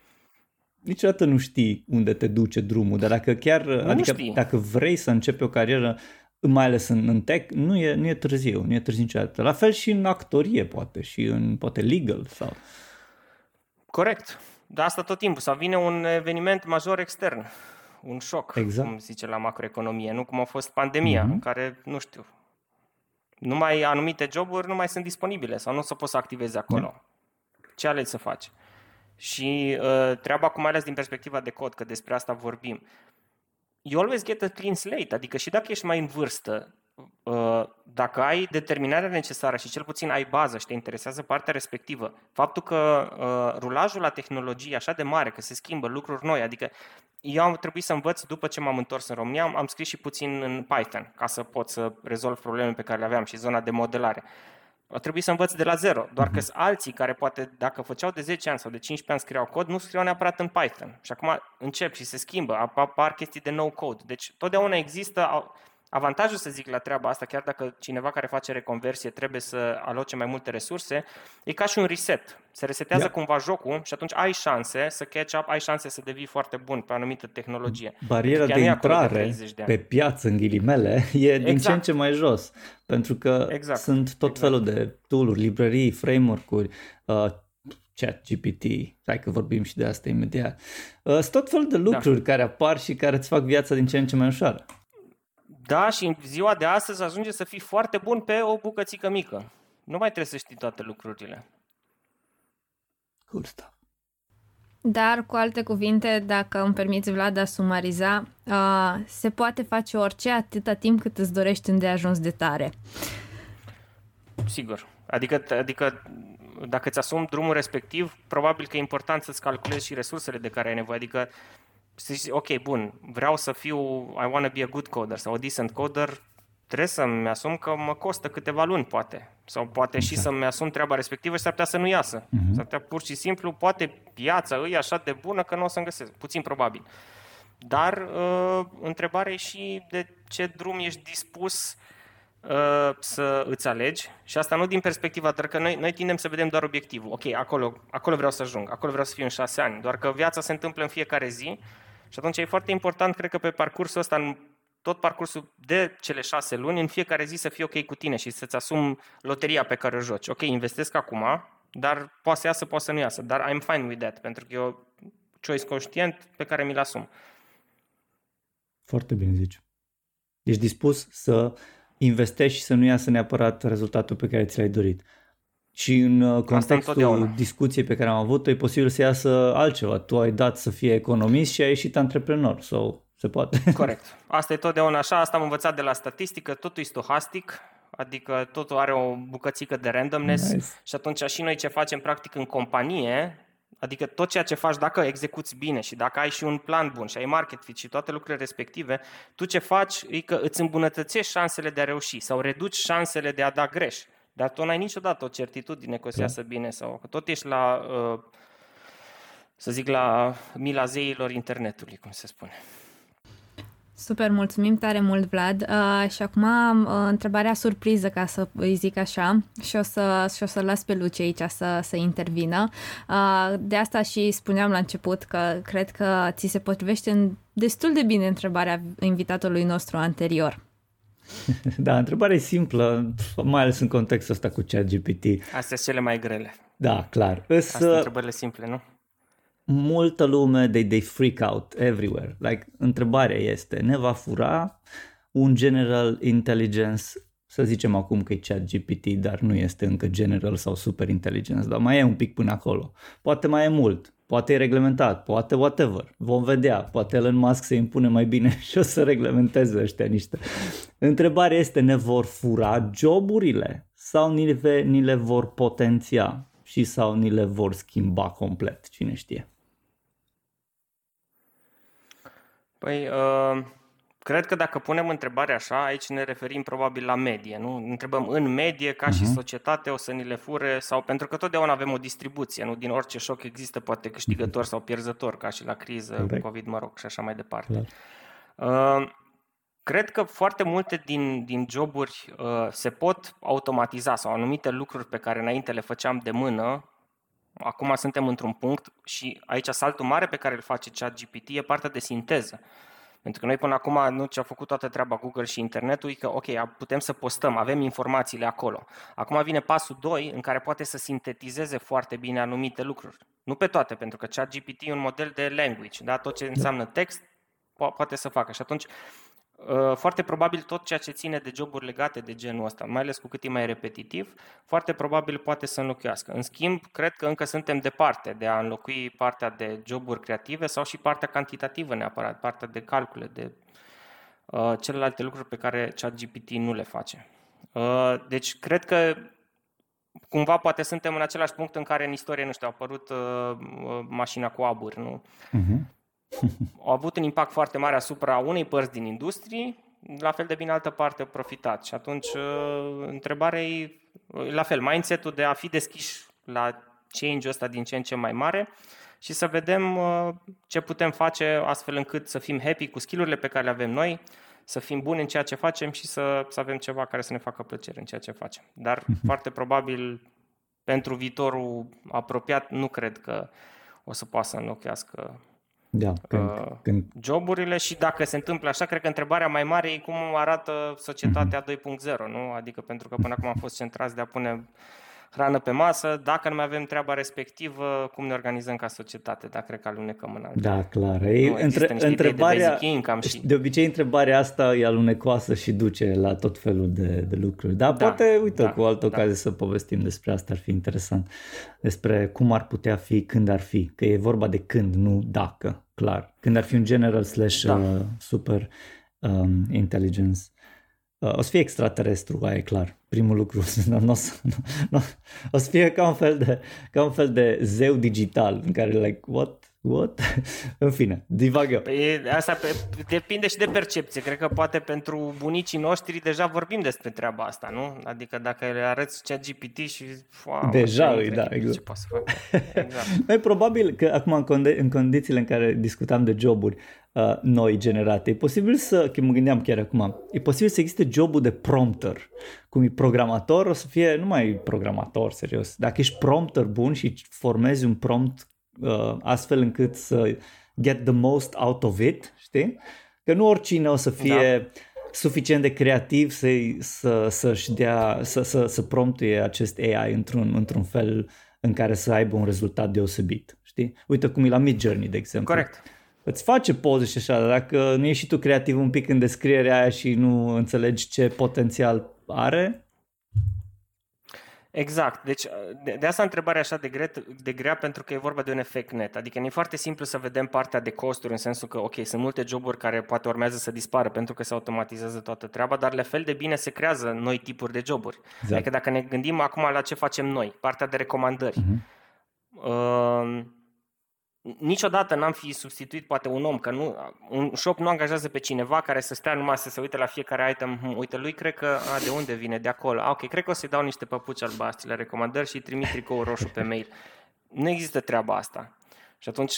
niciodată nu știi unde te duce drumul, dar dacă chiar, nu adică nu dacă vrei să începi o carieră, mai ales în, în tech, nu e, nu e târziu, nu e târziu niciodată. La fel și în actorie, poate, și în, poate, legal sau... Corect. Dar asta tot timpul. Sau vine un eveniment major extern. Un șoc, exact. Cum zice la macroeconomie, nu cum a fost pandemia, mm-hmm. în care, nu știu, numai anumite joburi nu mai sunt disponibile sau nu se poți să activezi acolo. Mm-hmm. Ce alegi să faci? Și uh, treaba acum, mai ales din perspectiva de cod, că despre asta vorbim. You always get a clean slate, adică și dacă ești mai în vârstă, uh, dacă ai determinarea necesară și cel puțin ai bază și te interesează partea respectivă, faptul că uh, rulajul la tehnologie e așa de mare, că se schimbă lucruri noi, adică eu am trebuit să învăț, după ce m-am întors în România, am scris și puțin în Python, ca să pot să rezolv problemele pe care le aveam și zona de modelare. A trebuit să învăț de la zero, doar că sunt alții care poate, dacă făceau de zece ani sau de cincisprezece ani scriau cod, nu scriau neapărat în Python. Și acum încep și se schimbă, apar chestii de no-code. Deci totdeauna există Avantajul, să zic, la treaba asta, chiar dacă cineva care face reconversie trebuie să aloce mai multe resurse, e ca și un reset. Se resetează yeah. cumva jocul și atunci ai șanse să catch up, ai șanse să devii foarte bun pe anumită tehnologie. Bariera de intrare de pe piață, în ghilimele, e exact. din ce în ce mai jos, pentru că exact. sunt tot exact. felul de tool-uri, librării, framework-uri, uh, ChatGPT, hai că vorbim și de asta imediat. Uh, sunt tot felul de lucruri da. care apar și care îți fac viața din ce în ce mai ușoară. Da, și în ziua de astăzi ajunge să fii foarte bun pe o bucățică mică. Nu mai trebuie să știi toate lucrurile. Cool stuff. Dar, cu alte cuvinte, dacă îmi permiți, Vlad, a sumariza, uh, se poate face orice atâta timp cât îți dorești îndeajuns de tare. Sigur. Adică, adică dacă îți asumi drumul respectiv, probabil că e important să-ți calculezi și resursele de care ai nevoie. Adică, ok, bun, vreau să fiu, I want to be a good coder sau a decent coder, trebuie să-mi asum că mă costă câteva luni, poate. Sau poate exact. și să-mi asum treaba respectivă și s-ar putea să nu iasă. Mm-hmm. S-ar putea pur și simplu, poate piața îi așa de bună că nu o să-mi găsesc, puțin probabil. Dar uh, întrebarea e și de ce drum ești dispus uh, să îți alegi. Și asta nu din perspectiva, dar că noi, noi tindem să vedem doar obiectivul. Ok, acolo, acolo vreau să ajung, acolo vreau să fiu în șase ani. Doar că viața se întâmplă în fiecare zi. Și atunci e foarte important, cred că pe parcursul ăsta, în tot parcursul de cele șase luni, în fiecare zi să fii ok cu tine și să-ți asumi loteria pe care o joci. Ok, investesc acum, dar poate să iasă, poate să nu iasă, dar I'm fine with that, pentru că e o choice conștient pe care mi-l asum. Foarte bine zici. Ești dispus să investești și să nu iasă neapărat rezultatul pe care ți l-ai dorit. Și în contextul discuției pe care am avut-o, e posibil să iasă altceva. Tu ai dat să fie economist și ai ieșit antreprenor, sau se poate. Corect. Asta e totdeauna așa, asta am învățat de la statistică, totul e stohastic, adică totul are o bucățică de randomness. Nice. Și atunci și noi ce facem practic în companie, adică tot ceea ce faci, dacă execuți bine și dacă ai și un plan bun și ai market fit și toate lucrurile respective, tu ce faci e că îți îmbunătățești șansele de a reuși sau reduci șansele de a da greș. Dar tu n-ai niciodată o certitudine că o să iasă bine sau că tot ești la, să zic, la mila zeilor internetului, cum se spune. Super, mulțumim tare mult, Vlad. Uh, și acum am uh, întrebarea surpriză, ca să îi zic așa, și o să, și o să las pe Luce aici să, să intervină. Uh, de asta și spuneam la început că cred că ți se potrivește în destul de bine întrebarea invitatului nostru anterior. Da, întrebarea e simplă, mai ales în contextul ăsta cu ChatGPT. Astea sunt cele mai grele. Da, clar. Îs, Astea întrebările simple, nu? Multă lume, they, they freak out everywhere. Like, întrebarea este, ne va fura un general intelligence, să zicem acum că e ChatGPT, dar nu este încă general sau super intelligence, dar mai e un pic până acolo. Poate mai e mult, poate e reglementat, poate whatever. Vom vedea, poate Elon Musk se impune mai bine și o să reglementeze ăștia niște. Întrebarea este, ne vor fura joburile sau ni le, ni le vor potenția și sau ni le vor schimba complet, cine știe? Păi, uh, cred că dacă punem întrebarea așa, aici ne referim probabil la medie, nu? Întrebăm în medie, ca uh-huh. și societate, o să ni le fure sau, pentru că totdeauna avem o distribuție, nu? Din orice șoc există poate câștigător sau pierzător, ca și la criză, Correct. COVID, mă rog, și așa mai departe. Uh, cred că foarte multe din, din joburi uh, se pot automatiza sau anumite lucruri pe care înainte le făceam de mână. Acum suntem într-un punct și aici saltul mare pe care îl face ChatGPT e partea de sinteză. Pentru că noi până acum, nu, ce a făcut toată treaba Google și internetul e că ok, putem să postăm, avem informațiile acolo. Acum vine pasul doi în care poate să sintetizeze foarte bine anumite lucruri. Nu pe toate, pentru că ChatGPT e un model de language, da? Tot ce înseamnă text po- poate să facă. Și atunci foarte probabil tot ceea ce ține de joburi legate de genul ăsta, mai ales cu cât e mai repetitiv, foarte probabil poate să înlocuiască. În schimb, cred că încă suntem departe de a înlocui partea de joburi creative sau și partea cantitativă neapărat, partea de calcule, de uh, celelalte lucruri pe care ChatGPT nu le face. Uh, deci, cred că cumva poate suntem în același punct în care în istorie, nu știu, a apărut uh, mașina cu abur, nu? Uh-huh. Au avut un impact foarte mare asupra unei părți din industrie, la fel de bine altă parte a profitat. Și atunci întrebarea e, la fel, mindset-ul de a fi deschis la change-ul ăsta din ce în ce mai mare și să vedem ce putem face astfel încât să fim happy cu skill-urile pe care le avem noi, să fim buni în ceea ce facem și să, să avem ceva care să ne facă plăcere în ceea ce facem. Dar foarte probabil pentru viitorul apropiat nu cred că o să poată să înlocuiască da, când, uh, când... joburile și dacă se întâmplă așa, cred că întrebarea mai mare e cum arată societatea doi punct zero, nu? Adică pentru că până acum am fost centrați de a pune hrană pe masă, dacă nu mai avem treaba respectivă, cum ne organizăm ca societate, dacă cred că alunecăm în altă. Da, clar. Nu, Între, întrebarea, de, și... de obicei întrebarea asta e alunecoasă și duce la tot felul de, de lucruri. Dar da, poate, uite, da, cu o altă ocazie da. să povestim despre asta, ar fi interesant. Despre cum ar putea fi, când ar fi, că e vorba de când, nu dacă, clar. Când ar fi un general slash da. uh, super um, intelligence. O să fie extraterestru, aia e clar, primul lucru. Nu o, să, nu, nu, o să fie ca un fel de, ca un fel de zeu digital în care like, what, what? În fine, divag eu. Păi, asta pe, depinde și de percepție. Cred că poate pentru bunicii noștri deja vorbim despre treaba asta, nu? Adică dacă le arăți ChatGPT și... Wow, deja îi, da, exact. Ce poate să fac? Exact. Noi probabil că acum în, condi- în condițiile în care discutam de joburi, Uh, noi generate. E posibil să, că mă gândeam chiar acum, e posibil să existe jobul de prompter. Cum e programator, o să fie, nu mai programator, serios. Dacă ești prompter bun și formezi un prompt uh, astfel încât să get the most out of it, știi? Că nu oricine o să fie da. suficient de creativ să, să, să-și dea, să, să, să promptuie acest A I într-un, într-un fel în care să aibă un rezultat deosebit, știi? Uite cum e la Mid Journey, de exemplu. Corect. Îți face poze și așa, dar dacă nu ești și tu creativ un pic în descrierea aia și nu înțelegi ce potențial are? Exact, deci de, de asta întrebarea așa de, gre, de grea pentru că e vorba de un efect net, adică nu e foarte simplu să vedem partea de costuri în sensul că ok, sunt multe joburi care poate urmează să dispară pentru că se automatizează toată treaba, dar la fel de bine se creează noi tipuri de joburi, exact. Adică dacă ne gândim acum la ce facem noi, partea de recomandări, uh-huh. uh, niciodată n-am fi substituit poate un om, că nu, un shop nu angajează pe cineva care să stea numai să se uite la fiecare item, uite lui cred că, a, de unde vine, de acolo, a, ok, cred că o să-i dau niște păpuci albaștri la recomandări și îi trimit tricoul roșu pe mail. Nu există treaba asta. Și atunci,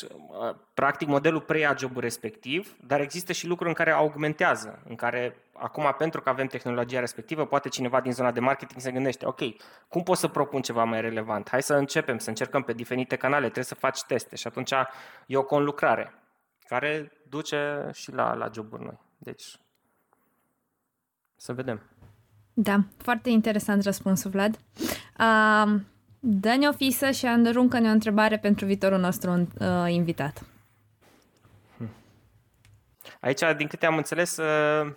practic, modelul preia jobul respectiv, dar există și lucruri în care augmentează, în care, acum, pentru că avem tehnologia respectivă, poate cineva din zona de marketing se gândește, ok, cum pot să propun ceva mai relevant? Hai să începem, să încercăm pe diferite canale, trebuie să faci teste și atunci e o conlucrare care duce și la, la joburi noi. Deci, să vedem. Da, foarte interesant răspunsul, Vlad. Uh... Dă-ne o fisă și îndăruncă-ne o întrebare pentru viitorul nostru uh, invitat. Aici, din câte am înțeles, uh,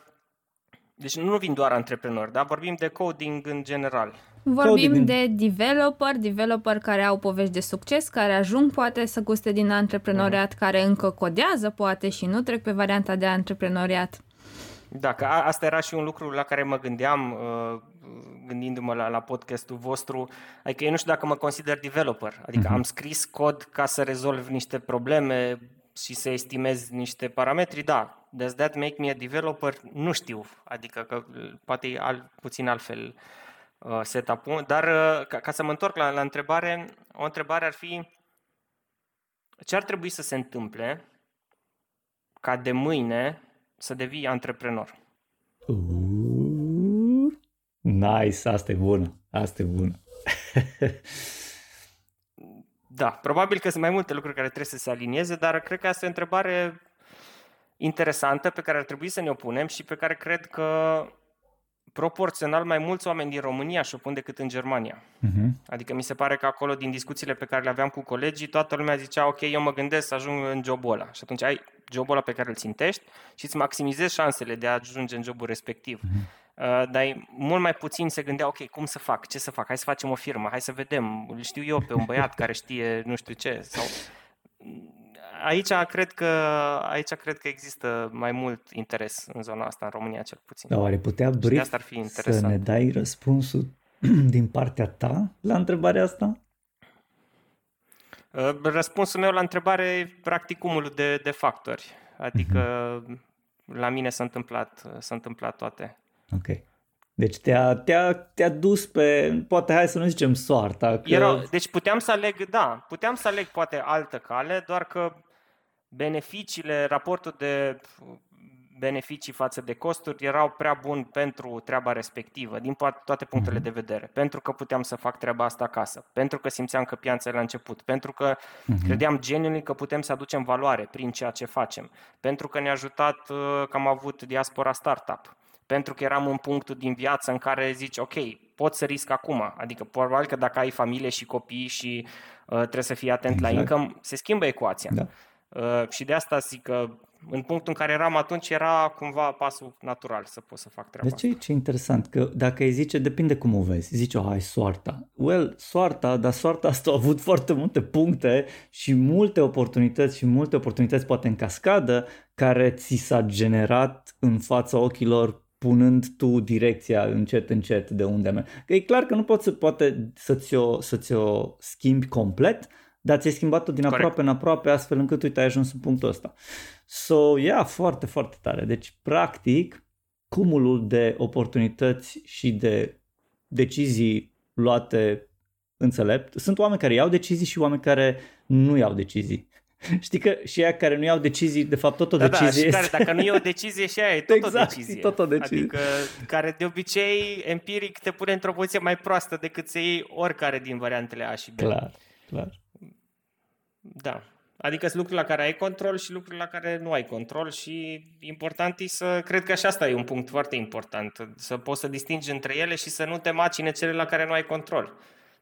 deci nu vin doar antreprenori, dar vorbim de coding în general. Vorbim coding. de developer, developer care au povești de succes, care ajung poate să guste din antreprenoriat, uh-huh. care încă codează poate și nu trec pe varianta de antreprenoriat. Da, că a, asta era și un lucru la care mă gândeam uh, gândindu-mă la, la podcastul vostru, adică eu nu știu dacă mă consider developer, adică am scris cod ca să rezolv niște probleme și să estimez niște parametri, da, does that make me a developer? Nu știu, adică că poate e al, puțin altfel uh, setup-ul, dar uh, ca, ca să mă întorc la, la întrebare, o întrebare ar fi ce ar trebui să se întâmple ca de mâine să devii antreprenor? Nice, asta e bună, asta e bună. Da, probabil că sunt mai multe lucruri care trebuie să se alinieze, dar cred că asta e o întrebare interesantă pe care ar trebui să ne o punem și pe care cred că proporțional mai mulți oameni din România și-o pun decât în Germania. Uh-huh. Adică mi se pare că acolo din discuțiile pe care le aveam cu colegii, toată lumea zicea, ok, eu mă gândesc să ajung în jobul ăla. Și atunci ai jobul ăla pe care îl țintești și îți maximizezi șansele de a ajunge în jobul respectiv. Uh-huh. Uh, dar mult mai puțin se gândea, ok, cum să fac, ce să fac, hai să facem o firmă, hai să vedem, îl știu eu pe un băiat care știe nu știu ce. Sau... Aici, cred că, aici cred că există mai mult interes în zona asta, în România cel puțin. Dar oare putea brief asta ar fi interesant. Să ne dai răspunsul din partea ta la întrebarea asta? Uh, răspunsul meu la întrebare e practic cumul de, de factori, adică uh-huh. la mine s-a întâmplat, s-a întâmplat toate. Ok. Deci te-a, te-a, te-a dus pe, poate hai să nu zicem soarta. Că... Era, deci puteam să aleg, da, puteam să aleg poate altă cale, doar că beneficiile, raportul de beneficii față de costuri erau prea buni pentru treaba respectivă, din toate punctele de vedere. Pentru că puteam să fac treaba asta acasă, pentru că simțeam că piața e la început, pentru că credeam genuinely că putem să aducem valoare prin ceea ce facem, pentru că ne-a ajutat că am avut Diaspora Startup, pentru că eram în punctul din viață în care zici, ok, pot să risc acum. Adică probabil că dacă ai familie și copii și uh, trebuie să fii atent exact. La income, se schimbă ecuația. Da. Uh, și de asta zic că în punctul în care eram atunci era cumva pasul natural să pot să fac treaba. Deci asta. Ce interesant, că dacă îi zice, depinde cum o vezi, zici, oh, hai, soarta. Well, soarta, dar soarta asta a avut foarte multe puncte și multe oportunități și multe oportunități poate în cascadă care ți s-a generat în fața ochilor punând tu direcția încet, încet de unde mergi. Că e clar că nu poți să, poate să ți-o, să ți-o schimbi complet, dar ți-ai schimbat-o din Corect. Aproape în aproape, astfel încât, uite, ai ajuns în punctul ăsta. So, yeah, foarte, foarte tare. Deci, practic, cumulul de oportunități și de decizii luate înțelept. Sunt oameni care iau decizii și oameni care nu iau decizii. Știi că și aia care nu iau decizii, de fapt tot o da, decizie da, este. Dacă nu e o decizie și aia e tot exact, o decizie. Tot o decizie. Adică care de obicei empiric te pune într-o poziție mai proastă decât să iei oricare din variantele A și B. Clar, clar. Da. Adică sunt lucruri la care ai control și lucruri la care nu ai control și important e să, cred că și asta e un punct foarte important, să poți să distingi între ele și să nu te macine cele la care nu ai control.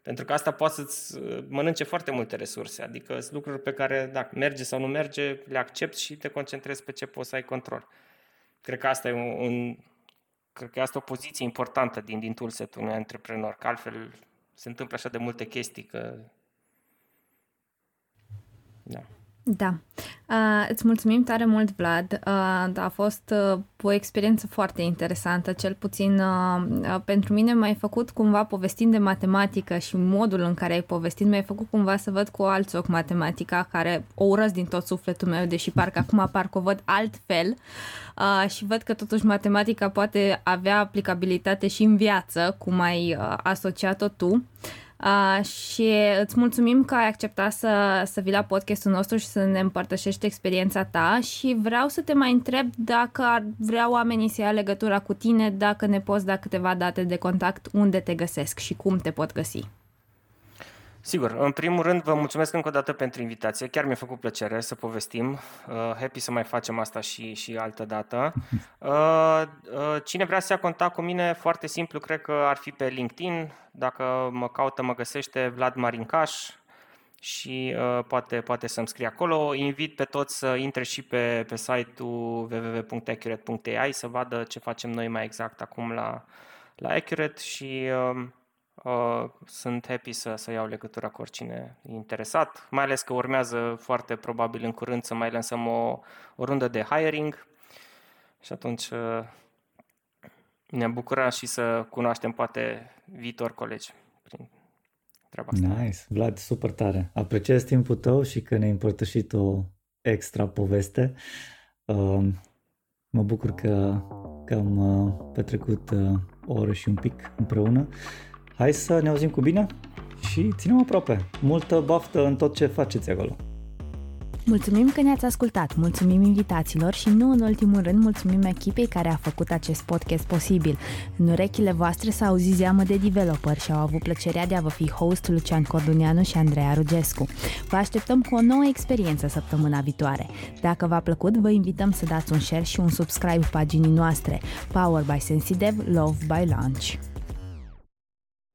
Pentru că asta poate să-ți mănânce foarte multe resurse, adică sunt lucruri pe care dacă merge sau nu merge, le accepti și te concentrezi pe ce poți să ai control. Cred că asta e un, un cred că asta e o poziție importantă din, din toolset-ul unui antreprenor, că altfel se întâmplă așa de multe chestii că... Da. Da, uh, îți mulțumim tare mult, Vlad, uh, a fost uh, o experiență foarte interesantă, cel puțin uh, pentru mine m-ai făcut cumva povestind de matematică și modul în care ai povestit, m-ai făcut cumva să văd cu alți ochi matematica, care o urăsc din tot sufletul meu, deși parcă acum parcă o văd altfel uh, și văd că totuși matematica poate avea aplicabilitate și în viață, cum ai uh, asociat-o tu. Uh, și îți mulțumim că ai acceptat să, să vii la podcastul nostru și să ne împărtășești experiența ta și vreau să te mai întreb dacă ar vrea oamenii să ia legătura cu tine, dacă ne poți da câteva date de contact, unde te găsesc și cum te pot găsi. Sigur, în primul rând vă mulțumesc încă o dată pentru invitație, chiar mi-a făcut plăcere să povestim, uh, happy să mai facem asta și, și altă dată. Uh, uh, cine vrea să ia contact cu mine, foarte simplu, cred că ar fi pe LinkedIn, dacă mă caută mă găsește Vlad Marincaș și uh, poate, poate să-mi scrie acolo. Invit pe toți să intre și pe, pe site-ul double-u double-u double-u punct accurate punct a i să vadă ce facem noi mai exact acum la, la Accurate și... Uh, Uh, sunt happy să, să iau legătura cu oricine e interesat, mai ales că urmează foarte probabil în curând să mai lansăm o, o rundă de hiring și atunci uh, ne-am bucurat și să cunoaștem poate viitor colegi prin treaba asta. Nice, Vlad, super tare. Apreciez timpul tău și că ne-ai împărtășit o extra poveste. Uh, mă bucur că, că am uh, petrecut uh, o oră și un pic împreună. Hai să ne auzim cu bine și ținem aproape. Multă baftă în tot ce faceți acolo. Mulțumim că ne-ați ascultat, mulțumim invitaților și nu în ultimul rând mulțumim echipei care a făcut acest podcast posibil. În urechile voastre s-a auzit zeamă de developer și au avut plăcerea de a vă fi host Lucian Corduneanu și Andreea Rugescu. Vă așteptăm cu o nouă experiență săptămâna viitoare. Dacă v-a plăcut, vă invităm să dați un share și un subscribe paginii noastre. Power by SensiDev, Love by Launch.